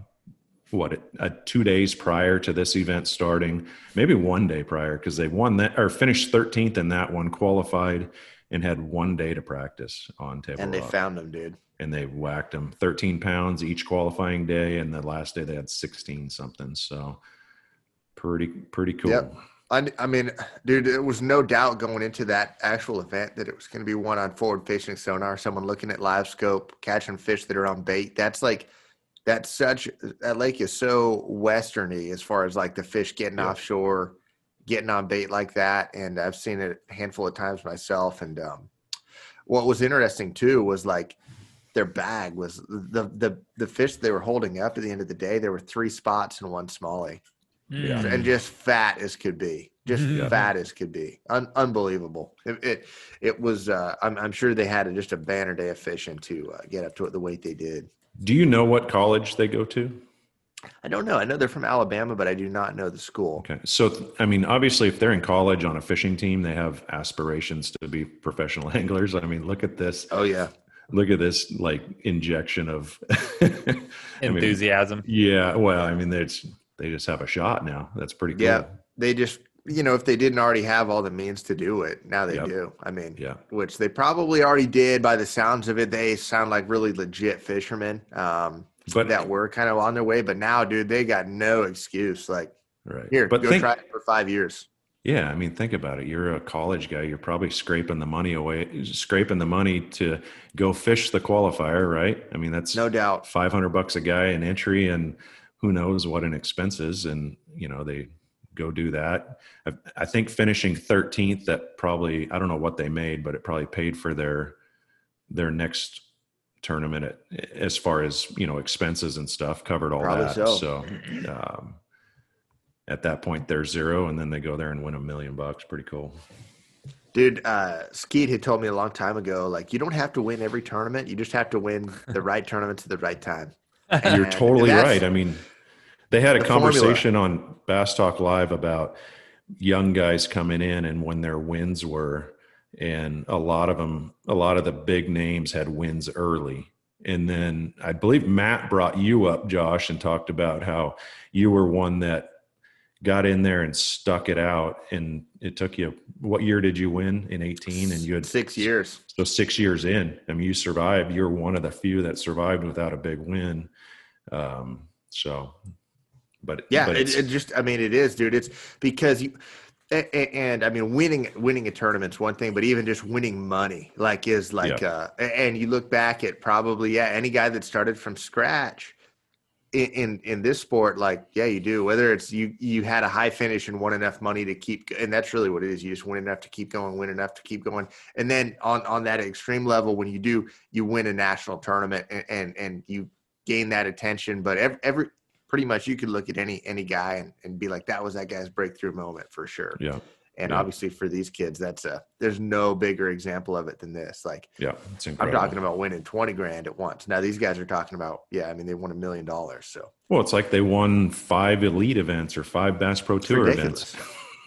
what, uh, two days prior to this event starting, maybe one day prior, because they won that or finished thirteenth in that one, qualified, and had one day to practice on Table Rock. And they Rock. found them, dude. And they whacked them thirteen pounds each qualifying day, and the last day they had sixteen something. So. Pretty, pretty cool. Yep. I, I mean, dude, there was no doubt going into that actual event that it was going to be one on forward fishing sonar, someone looking at live scope, catching fish that are on bait. That's like, that's such, that lake is so westerny as far as like the fish getting yep. offshore, getting on bait like that. And I've seen it a handful of times myself. And um, what was interesting too was like, their bag was the, the, the fish they were holding up at the end of the day, there were three spots and one smallie. Yeah. And just fat as could be, just yeah. fat as could be, Un- unbelievable. It, it it was. Uh, I'm I'm sure they had a, just a banner day of fishing to uh, get up to it the weight they did. Do you know what college they go to? I don't know. I know they're from Alabama, but I do not know the school. Okay, so I mean, obviously, if they're in college on a fishing team, they have aspirations to be professional anglers. I mean, look at this. Oh yeah. Look at this like injection of enthusiasm. I mean, yeah. Well, I mean, there's. They just have a shot now. That's pretty cool. Yeah. They just, you know, if they didn't already have all the means to do it, now they yep. do. I mean, yeah. which they probably already did by the sounds of it. They sound like really legit fishermen um, but, that were kind of on their way. But now, dude, they got no excuse. Like, right. here, but go think, try it for five years. Yeah. I mean, think about it. You're a college guy. You're probably scraping the money away, scraping the money to go fish the qualifier, right? I mean, that's no doubt five hundred bucks a guy an entry and who knows what an expense is. And, you know, they go do that. I, I think finishing thirteenth, that probably, I don't know what they made, but it probably paid for their their next tournament at, as far as, you know, expenses and stuff covered all Probably that. So, so um, at that point they're zero, and then they go there and win a million bucks. Pretty cool. Dude, uh, Skeet had told me a long time ago, like, you don't have to win every tournament. You just have to win the right tournaments at the right time. And you're totally right. I mean, they had a conversation formula. on Bass Talk Live about young guys coming in and when their wins were, and a lot of them, a lot of the big names had wins early. And then I believe Matt brought you up, Josh, and talked about how you were one that got in there and stuck it out. And it took you, what year did you win in eighteen? And you had six years. So six years in, I mean, you survived. You're one of the few that survived without a big win. Um, so, but yeah, but it, it just, I mean, it is, dude, it's because you, and, and I mean, winning, winning a tournament's one thing, but even just winning money, like is like, yeah. uh, and you look back at probably, yeah, any guy that started from scratch In, in in this sport, like, yeah, you do, whether it's you you had a high finish and won enough money to keep, and that's really what it is, you just win enough to keep going, win enough to keep going. And then on on that extreme level, when you do, you win a national tournament, and and, and you gain that attention. But every, every pretty much you could look at any any guy and, and be like, that was that guy's breakthrough moment for sure. Yeah. And yeah. obviously for these kids, that's a, there's no bigger example of it than this. Like, yeah, it's incredible. I'm talking about winning twenty grand at once. Now these guys are talking about, yeah, I mean, they won a million dollars. So, well, it's like they won five elite events or five Bass Pro Tour ridiculous.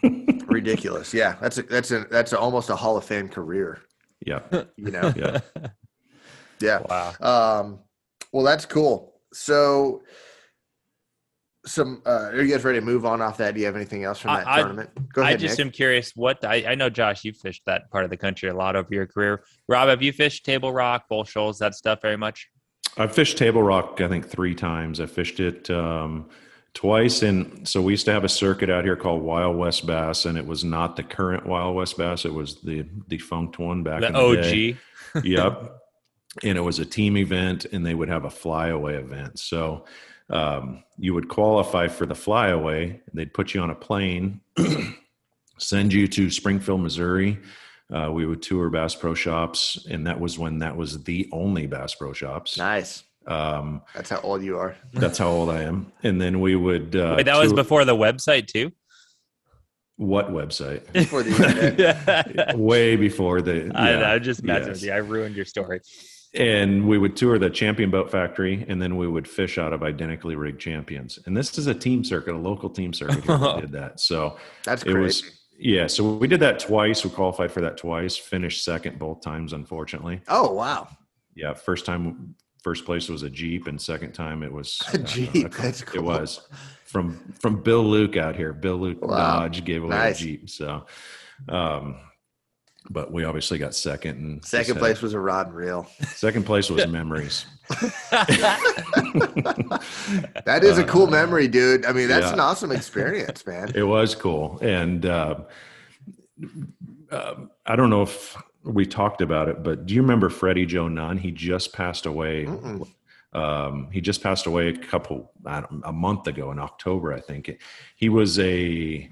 events. Ridiculous. Yeah. That's a, that's a, that's a, almost a Hall of Fame career. Yeah. You know? Yeah. Yeah. Wow. Um, well, that's cool. So Some uh, are you guys ready to move on off that? Do you have anything else from that I, tournament? Go ahead, I just Nick. am curious. What I, I know, Josh, you fished that part of the country a lot over your career. Rob, have you fished Table Rock, Bull Shoals, that stuff very much? I've fished Table Rock, I think, three times. I fished it um, twice, and so we used to have a circuit out here called Wild West Bass, and it was not the current Wild West Bass; it was the defunct one back the in the day. O G. Yep, and it was a team event, and they would have a flyaway event. So. Um, you would qualify for the flyaway. They'd put you on a plane, send you to Springfield, Missouri. Uh, we would tour Bass Pro Shops. And that was when that was the only Bass Pro Shops. Nice. Um, that's how old you are. That's how old I am. And then we would, uh, wait, that was tour- before the website too. What website? Before the internet. Way before the, yeah, I, I just messing yes. with you. I ruined your story. And we would tour the Champion boat factory, and then we would fish out of identically rigged Champions. And this is a team circuit, a local team circuit that did that. So that's crazy. It was, yeah. So we did that twice. We qualified for that twice. Finished second both times, unfortunately. Oh wow. Yeah. First time, first place was a Jeep, and second time it was a Jeep. Know, that's cool. It was from from Bill Luke out here. Bill Luke wow. Dodge gave away nice. a Jeep. So. um But we obviously got second. And second place was a rod and reel. Second place was memories. That is a cool uh, memory, dude. I mean, that's yeah. an awesome experience, man. It was cool. And uh, uh, I don't know if we talked about it, but do you remember Freddie Joe Nunn? He just passed away. Mm-mm. Um, he just passed away a couple, I don't, a month ago in October, I think. He was a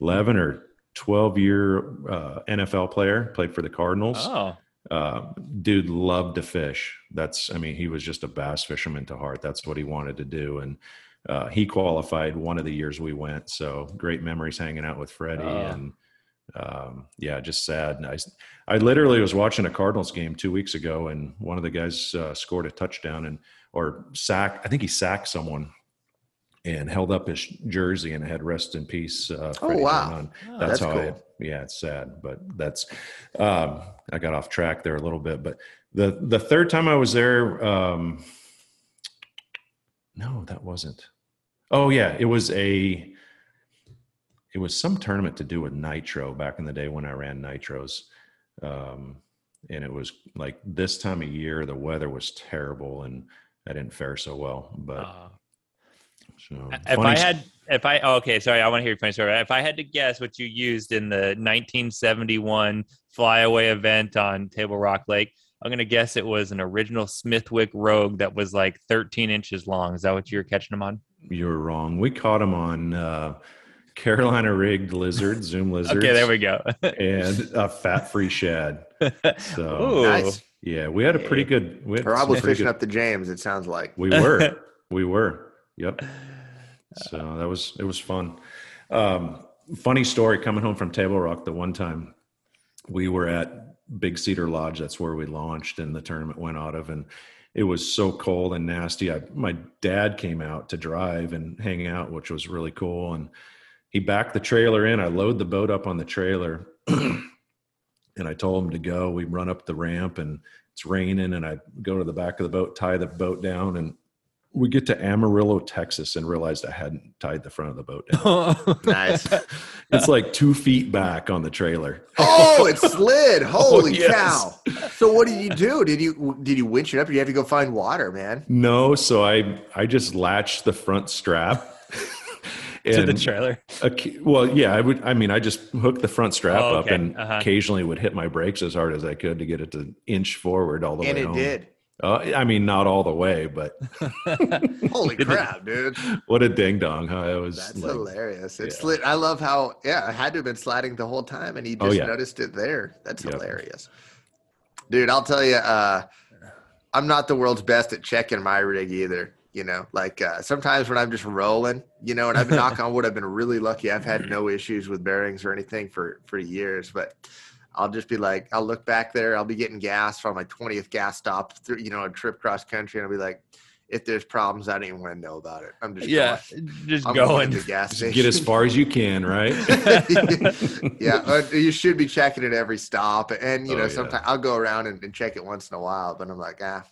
eleven or twelve year uh, N F L player, played for the Cardinals. Oh, uh, dude loved to fish. That's, I mean, he was just a bass fisherman to heart. That's what he wanted to do. And uh, he qualified one of the years we went. So great memories hanging out with Freddie. Oh. And um, yeah, just sad. And I, I literally was watching a Cardinals game two weeks ago, and one of the guys uh, scored a touchdown and, or sack. I think he sacked someone, and held up his jersey, and had rest in peace. Uh, oh, wow. Oh, that's, that's how cool. I, yeah, it's sad, but that's, um, I got off track there a little bit, but the, the third time I was there, um, no, that wasn't. Oh yeah. It was a, it was some tournament to do with nitro back in the day when I ran nitros. Um, and it was like this time of year, the weather was terrible and I didn't fare so well, but uh. So, if I had, if I, oh, okay, sorry, I want to hear your funny story. If I had to guess what you used in the nineteen seventy-one flyaway event on Table Rock Lake, I'm going to guess it was an original Smithwick Rogue that was like thirteen inches long. Is that what you were catching them on? You're wrong. We caught them on uh, Carolina rigged lizard, Zoom lizards. Okay, there we go. And a fat free shad. So, ooh, nice. Yeah, we had a pretty good. We had or I was fishing good, up the jams. It sounds like we were, we were. Yep. So that was it was fun. Um, funny story coming home from Table Rock. The one time we were at Big Cedar Lodge. That's where we launched, and the tournament went out of. And it was so cold and nasty. I, my dad came out to drive and hang out, which was really cool. And he backed the trailer in. I load the boat up on the trailer. And I told him to go. We run up the ramp and it's raining, and I go to the back of the boat, tie the boat down, and we get to Amarillo, Texas, and realized I hadn't tied the front of the boat down. Oh, nice. It's like two feet back on the trailer. Oh, it slid. Holy oh, yes. cow. So what did you do? Did you did you winch it up, or you have to go find water, man? No, so I I just latched the front strap. To the trailer? A, well, yeah, I would. I mean, I just hooked the front strap oh, okay. up and uh-huh. occasionally would hit my brakes as hard as I could to get it to inch forward all the and way. And it did. Uh, I mean, not all the way, but. Holy crap, dude. What a ding dong, huh? It was That's like, hilarious. It yeah. slid. I love how, yeah, it had to have been sliding the whole time, and he just oh, yeah. noticed it there. That's yep. hilarious. Dude, I'll tell you, uh, I'm not the world's best at checking my rig either. You know, like uh, sometimes when I'm just rolling, you know, and I've knock on wood, I've been really lucky. I've had no issues with bearings or anything for, for years, but I'll just be like, I'll look back there. I'll be getting gas from my twentieth gas stop through, you know, a trip cross country. And I'll be like, if there's problems, I don't even want to know about it. I'm just, yeah, going. just I'm going to the gas station. Just get as far as you can. Right. Yeah. You should be checking it every stop. And, you know, oh, yeah. sometimes I'll go around and, and check it once in a while, but I'm like, ah,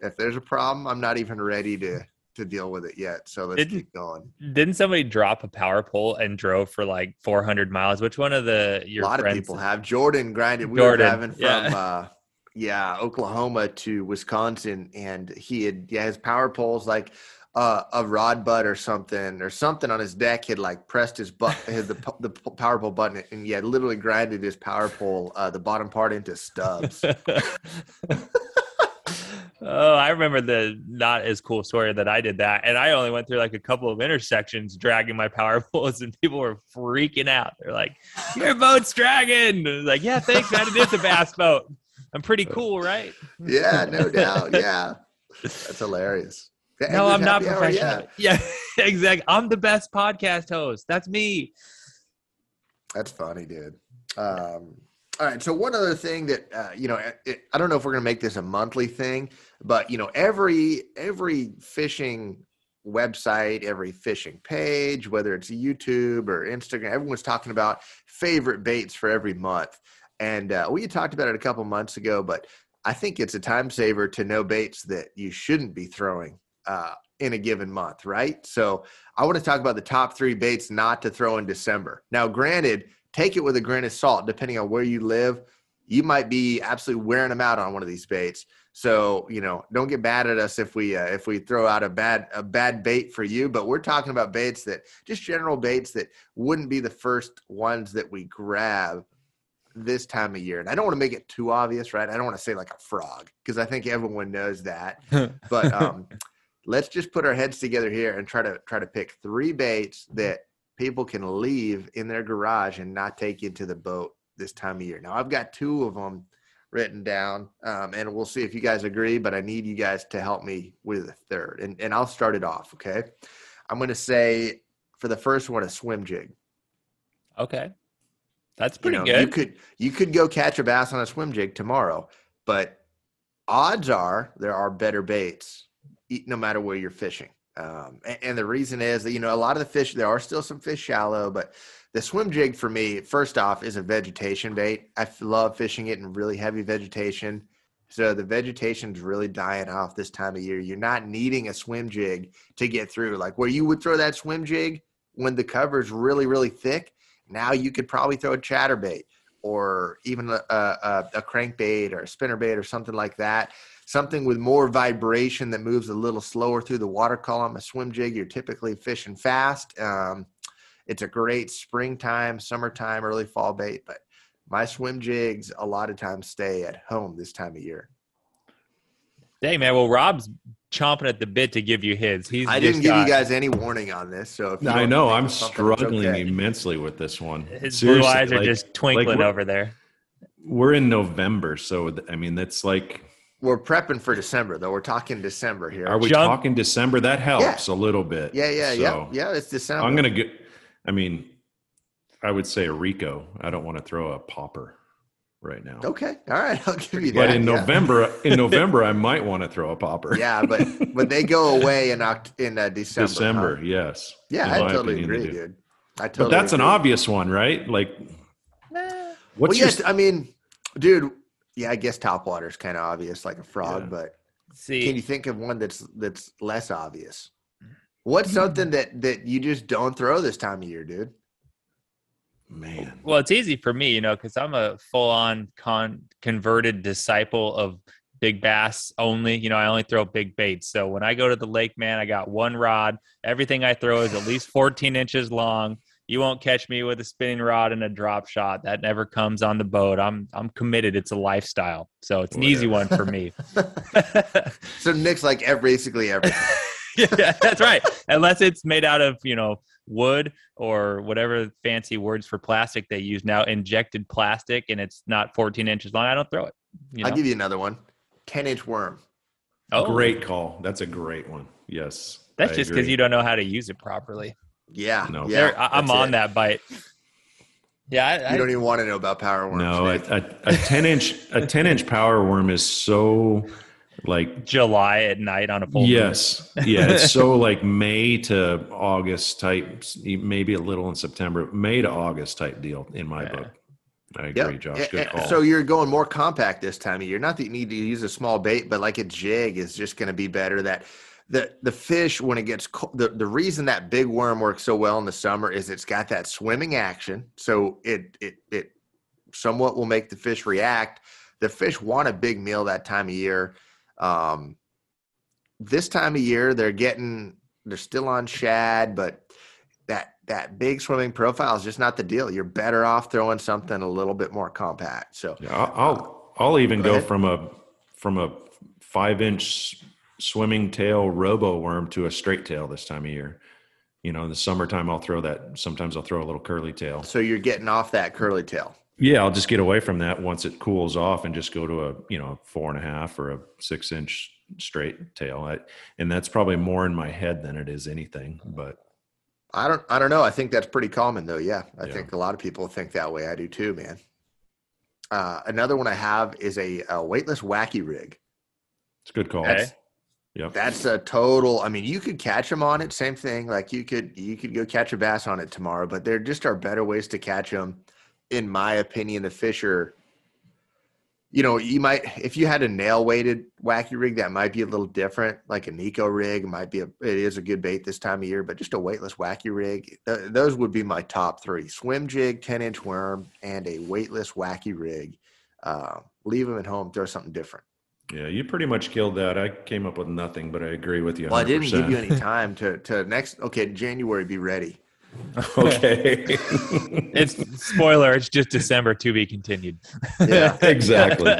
if there's a problem, I'm not even ready to to deal with it yet. So let's didn't, keep going. Didn't somebody drop a power pole and drove for like four hundred miles? Which one of the your a lot friends of people have? Jordan grinded. We Jordan, were driving from yeah. uh yeah Oklahoma to Wisconsin, and he had yeah his power pole's like uh, a rod butt or something or something on his deck. He had like pressed his butt his the the power pole button, and he had literally grinded his power pole uh, the bottom part into stubs. Oh, I remember the not as cool story that I did that. And I only went through like a couple of intersections dragging my power poles, and people were freaking out. They're like, your boat's dragging. I was like, yeah, thanks, man. It is a bass boat. I'm pretty cool, right? Yeah, no doubt. Yeah. That's hilarious. The no, I'm not professional. Hour, yeah, yeah exactly. I'm the best podcast host. That's me. That's funny, dude. Um, all right. So one other thing that, uh, you know, it, I don't know if we're going to make this a monthly thing, but, you know, every every fishing website, every fishing page, whether it's YouTube or Instagram, everyone's talking about favorite baits for every month. And uh, we had talked about it a couple months ago, but I think it's a time saver to know baits that you shouldn't be throwing uh, in a given month, right? So I want to talk about the top three baits not to throw in December. Now, granted, take it with a grain of salt. Depending on where you live, you might be absolutely wearing them out on one of these baits. So, you know, don't get mad at us if we uh, if we throw out a bad a bad bait for you. But we're talking about baits that just general baits that wouldn't be the first ones that we grab this time of year. And I don't want to make it too obvious, right? I don't want to say like a frog, because I think everyone knows that. But um, let's just put our heads together here and try to try to pick three baits that people can leave in their garage and not take into the boat this time of year. Now, I've got two of them written down, um, and we'll see if you guys agree, but I need you guys to help me with a third. And, and I'll start it off, okay? I'm going to say, for the first one, a swim jig. Okay. That's pretty you know, good. You could, you could go catch a bass on a swim jig tomorrow, but odds are there are better baits no matter where you're fishing. Um, and, and the reason is that, you know, a lot of the fish, there are still some fish shallow, but the swim jig for me, first off, is a vegetation bait. I f- love fishing it in really heavy vegetation. So the vegetation's really dying off this time of year. You're not needing a swim jig to get through. Like where you would throw that swim jig when the cover's really, really thick, now you could probably throw a chatterbait or even a, a, a crankbait or a spinnerbait or something like that. Something with more vibration that moves a little slower through the water column. A swim jig, you're typically fishing fast. Um, it's a great springtime, summertime, early fall bait, but my swim jigs a lot of times stay at home this time of year. Dang, man. Well, Rob's chomping at the bit to give you his. He's I didn't give got... you guys any warning on this. So if you I know I'm struggling okay. immensely with this one. His Seriously, blue eyes are like, just twinkling like over there. We're in November, so I mean that's like we're prepping for December though. We're talking December here. Are we Jump. talking December? That helps yeah. a little bit. Yeah, yeah, so, yeah, yeah. It's December. I'm gonna get. I mean, I would say a Rico. I don't want to throw a popper right now. Okay, all right, I'll give you that. But in yeah. November, in November, I might want to throw a popper. Yeah, but but they go away in Oct- in uh, December. December, huh? yes. Yeah, I totally agree, dude. I totally. But that's agree. an obvious one, right? Like, nah. what's well, your? Yes, I mean, dude. Yeah, I guess topwater is kind of obvious, like a frog. Yeah. But See. can you think of one that's that's less obvious? What's something that that you just don't throw this time of year, dude? Man. Well, it's easy for me, you know, because I'm a full-on con- converted disciple of big bass only. You know, I only throw big baits. So when I go to the lake, man, I got one rod. Everything I throw is at least fourteen inches long. You won't catch me with a spinning rod and a drop shot. That never comes on the boat. I'm I'm committed. It's a lifestyle. So it's an Whatever. easy one for me. So Nick's like every, basically everything. Yeah, that's right. Unless it's made out of, you know, wood or whatever fancy words for plastic they use now, injected plastic, and it's not fourteen inches long, I don't throw it. You know? I'll give you another one. ten inch worm. Oh, great call. That's a great one. Yes. That's I just because you don't know how to use it properly. Yeah. No. Yeah, I, I'm on it. that bite. Yeah. I, I, you don't even want to know about power worms. No, a, a, a ten inch, a ten inch power worm is so like July at night on a full yes moon. Yeah, it's so like May to August type, maybe a little in September, May to August type deal in my yeah. book. I agree, yep. Josh. Good call. So you're going more compact this time of year. Not that you need to use a small bait, but like a jig is just going to be better. That the the fish, when it gets cold, the, the reason that big worm works so well in the summer is it's got that swimming action, so it it it somewhat will make the fish react. The fish want a big meal that time of year. Um, this time of year, they're getting, they're still on shad, but that, that big swimming profile is just not the deal. You're better off throwing something a little bit more compact. So yeah, I'll, I'll, I'll even go, go from a, from a five inch swimming tail robo worm to a straight tail this time of year. You know, in the summertime, I'll throw that. Sometimes I'll throw a little curly tail. So you're getting off that curly tail. Yeah, I'll just get away from that once it cools off and just go to a, you know, four and a half or a six inch straight tail. I, and that's probably more in my head than it is anything, but I don't, I don't know. I think that's pretty common though. Yeah. I yeah. think a lot of people think that way. I do too, man. Uh, another one I have is a, a weightless wacky rig. It's a good call. That's, yep. that's a total, I mean, you could catch them on it. Same thing. Like you could, you could go catch a bass on it tomorrow, but there just are better ways to catch them. In my opinion, the fish are, you know, you might, if you had a nail weighted wacky rig, that might be a little different. Like an eco rig might be, a, it is a good bait this time of year, but just a weightless wacky rig. Th- those would be my top three: swim jig, ten inch worm, and a weightless wacky rig. Uh, leave them at home, throw something different. Yeah, you pretty much killed that. I came up with nothing, but I agree with you. one hundred percent. Well, I didn't give you any time to, to next. Okay, January, be ready. Okay. It's spoiler. It's just December to be continued. Yeah, exactly.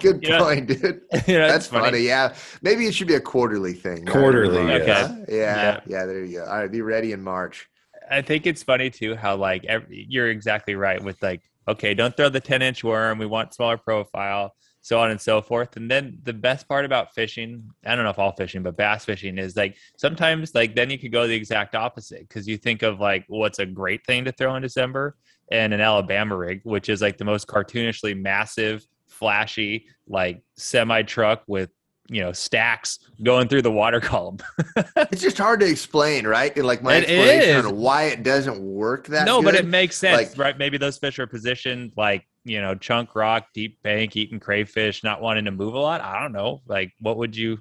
Good yeah. point, dude. Yeah, that's funny. funny. Yeah, maybe it should be a quarterly thing. Quarterly. Right? Okay. Yeah. yeah, yeah. There you go. All right, be ready in March. I think it's funny too how like every, you're exactly right with like okay, don't throw the ten inch worm. We want smaller profile, so on and so forth. And then the best part about fishing, I don't know if all fishing, but bass fishing is like, sometimes like then you could go the exact opposite. Cause you think of like, what's a great thing to throw in December, and an Alabama rig, which is like the most cartoonishly massive, flashy, like semi truck with, you know, stacks going through the water column. It's just hard to explain, right? And like my it explanation on why it doesn't work that No, good. But it makes sense, like, right? Maybe those fish are positioned like, you know, chunk rock, deep bank, eating crayfish, not wanting to move a lot. I don't know. Like, what would you?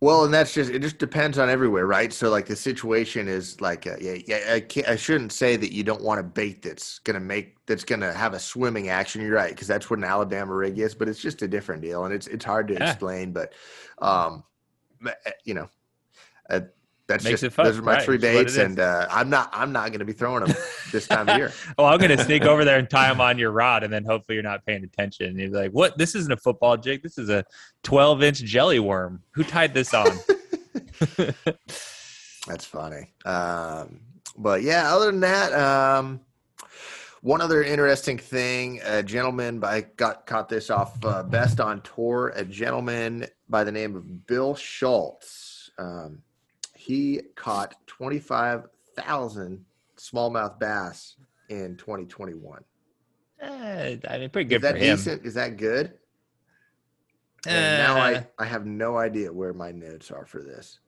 Well, and that's just, it just depends on everywhere, right? So like the situation is like, a, yeah, yeah, I, can't, I shouldn't say that you don't want a bait that's going to make, that's going to have a swimming action. You're right. Cause that's what an Alabama rig is, but it's just a different deal. And it's, it's hard to yeah. explain, but, um, you know, uh, That's Makes just, it fun. Those are my right. three baits, and uh, I'm not I'm not going to be throwing them this time of year. Well, I'm going to sneak over there and tie them on your rod, and then hopefully you're not paying attention. And you're like, what? This isn't a football jig. This is a twelve inch jelly worm. Who tied this on? That's funny. Um, but, yeah, other than that, um, One other interesting thing, a gentleman, I got caught this off uh, Best on Tour, a gentleman by the name of Bill Schultz. Um, he caught twenty-five thousand smallmouth bass in twenty twenty-one. Uh, I mean, pretty good for him. Is that decent? Is that good? And uh, now I, I have no idea where my notes are for this.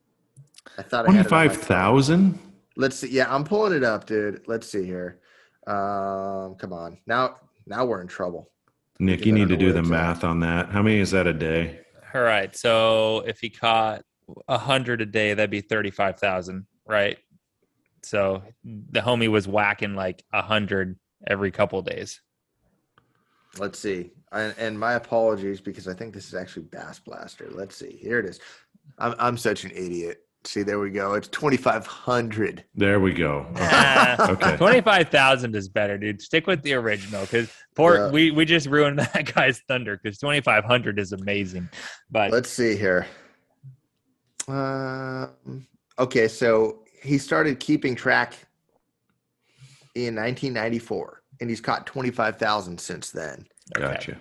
I thought twenty-five thousand. Let's see. Yeah, I'm pulling it up, dude. Let's see here. Um, come on. Now, now we're in trouble. Nick, you need to do the math on that. How many is that a day? All right. So if he caught a hundred a day, that'd be thirty-five thousand, right? So the homie was whacking like a hundred every couple of days. Let's see. I, and my apologies, because I think this is actually Bass Blaster. Let's see. Here it is. I'm, I'm such an idiot. See, there we go. It's twenty-five hundred. There we go. Okay. Uh, okay. twenty-five thousand is better, dude. Stick with the original, because poor yeah. we, we just ruined that guy's thunder, because twenty-five hundred is amazing. But let's see here. Uh, okay, so he started keeping track in nineteen ninety-four, and he's caught twenty-five thousand since then. Gotcha. Okay.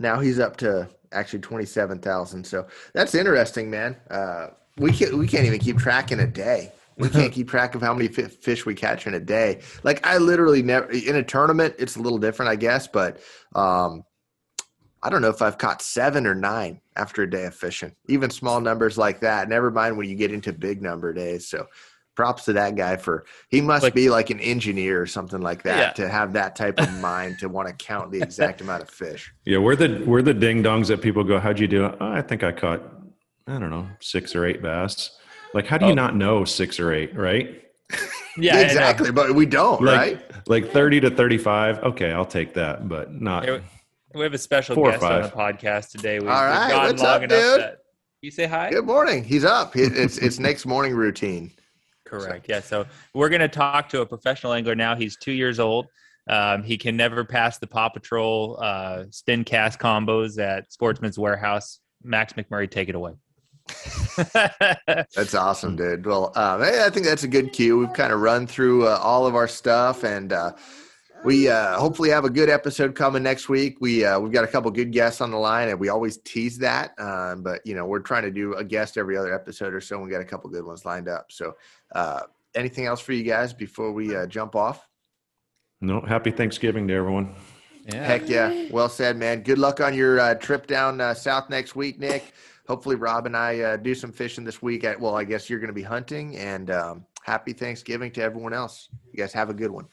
Now he's up to actually twenty-seven thousand. So that's interesting, man. Uh, we can't, we can't even keep track in a day. We can't keep track of how many f- fish we catch in a day. Like I literally never, in a tournament, it's a little different, I guess, but um, I don't know if I've caught seven or nine after a day of fishing, even small numbers like that. Never mind when you get into big number days. So props to that guy for, he must like, be like an engineer or something like that yeah. to have that type of mind to want to count the exact amount of fish. Yeah, we're the we're the ding dongs that people go, how'd you do it? Oh, I think I caught, I don't know, six or eight bass. Like, how do oh. you not know six or eight, right? Yeah, exactly. But we don't, like, right? Like thirty to thirty-five. Okay, I'll take that, but not. Hey, we have a special guest on the podcast today. We've, All right, we've gone what's long up, enough dude? You say hi. Good morning. He's up. It's it's next morning routine. Correct. Yeah. So we're going to talk to a professional angler now. He's two years old. Um, he can never pass the Paw Patrol uh, spin cast combos at Sportsman's Warehouse. Max McMurray, take it away. That's awesome, dude. Well, um, I think that's a good cue. We've kind of run through uh, all of our stuff, and uh, we uh, hopefully have a good episode coming next week. We, uh, we've got a couple good guests on the line, and we always tease that. Um, but, you know, we're trying to do a guest every other episode or so. And we got a couple good ones lined up. So uh, anything else for you guys before we uh, jump off? No. Happy Thanksgiving to everyone. Yeah. Heck yeah. Well said, man. Good luck on your uh, trip down uh, south next week, Nick. Hopefully Rob and I uh, do some fishing this week. At, well, I guess you're going to be hunting. And um, happy Thanksgiving to everyone else. You guys have a good one.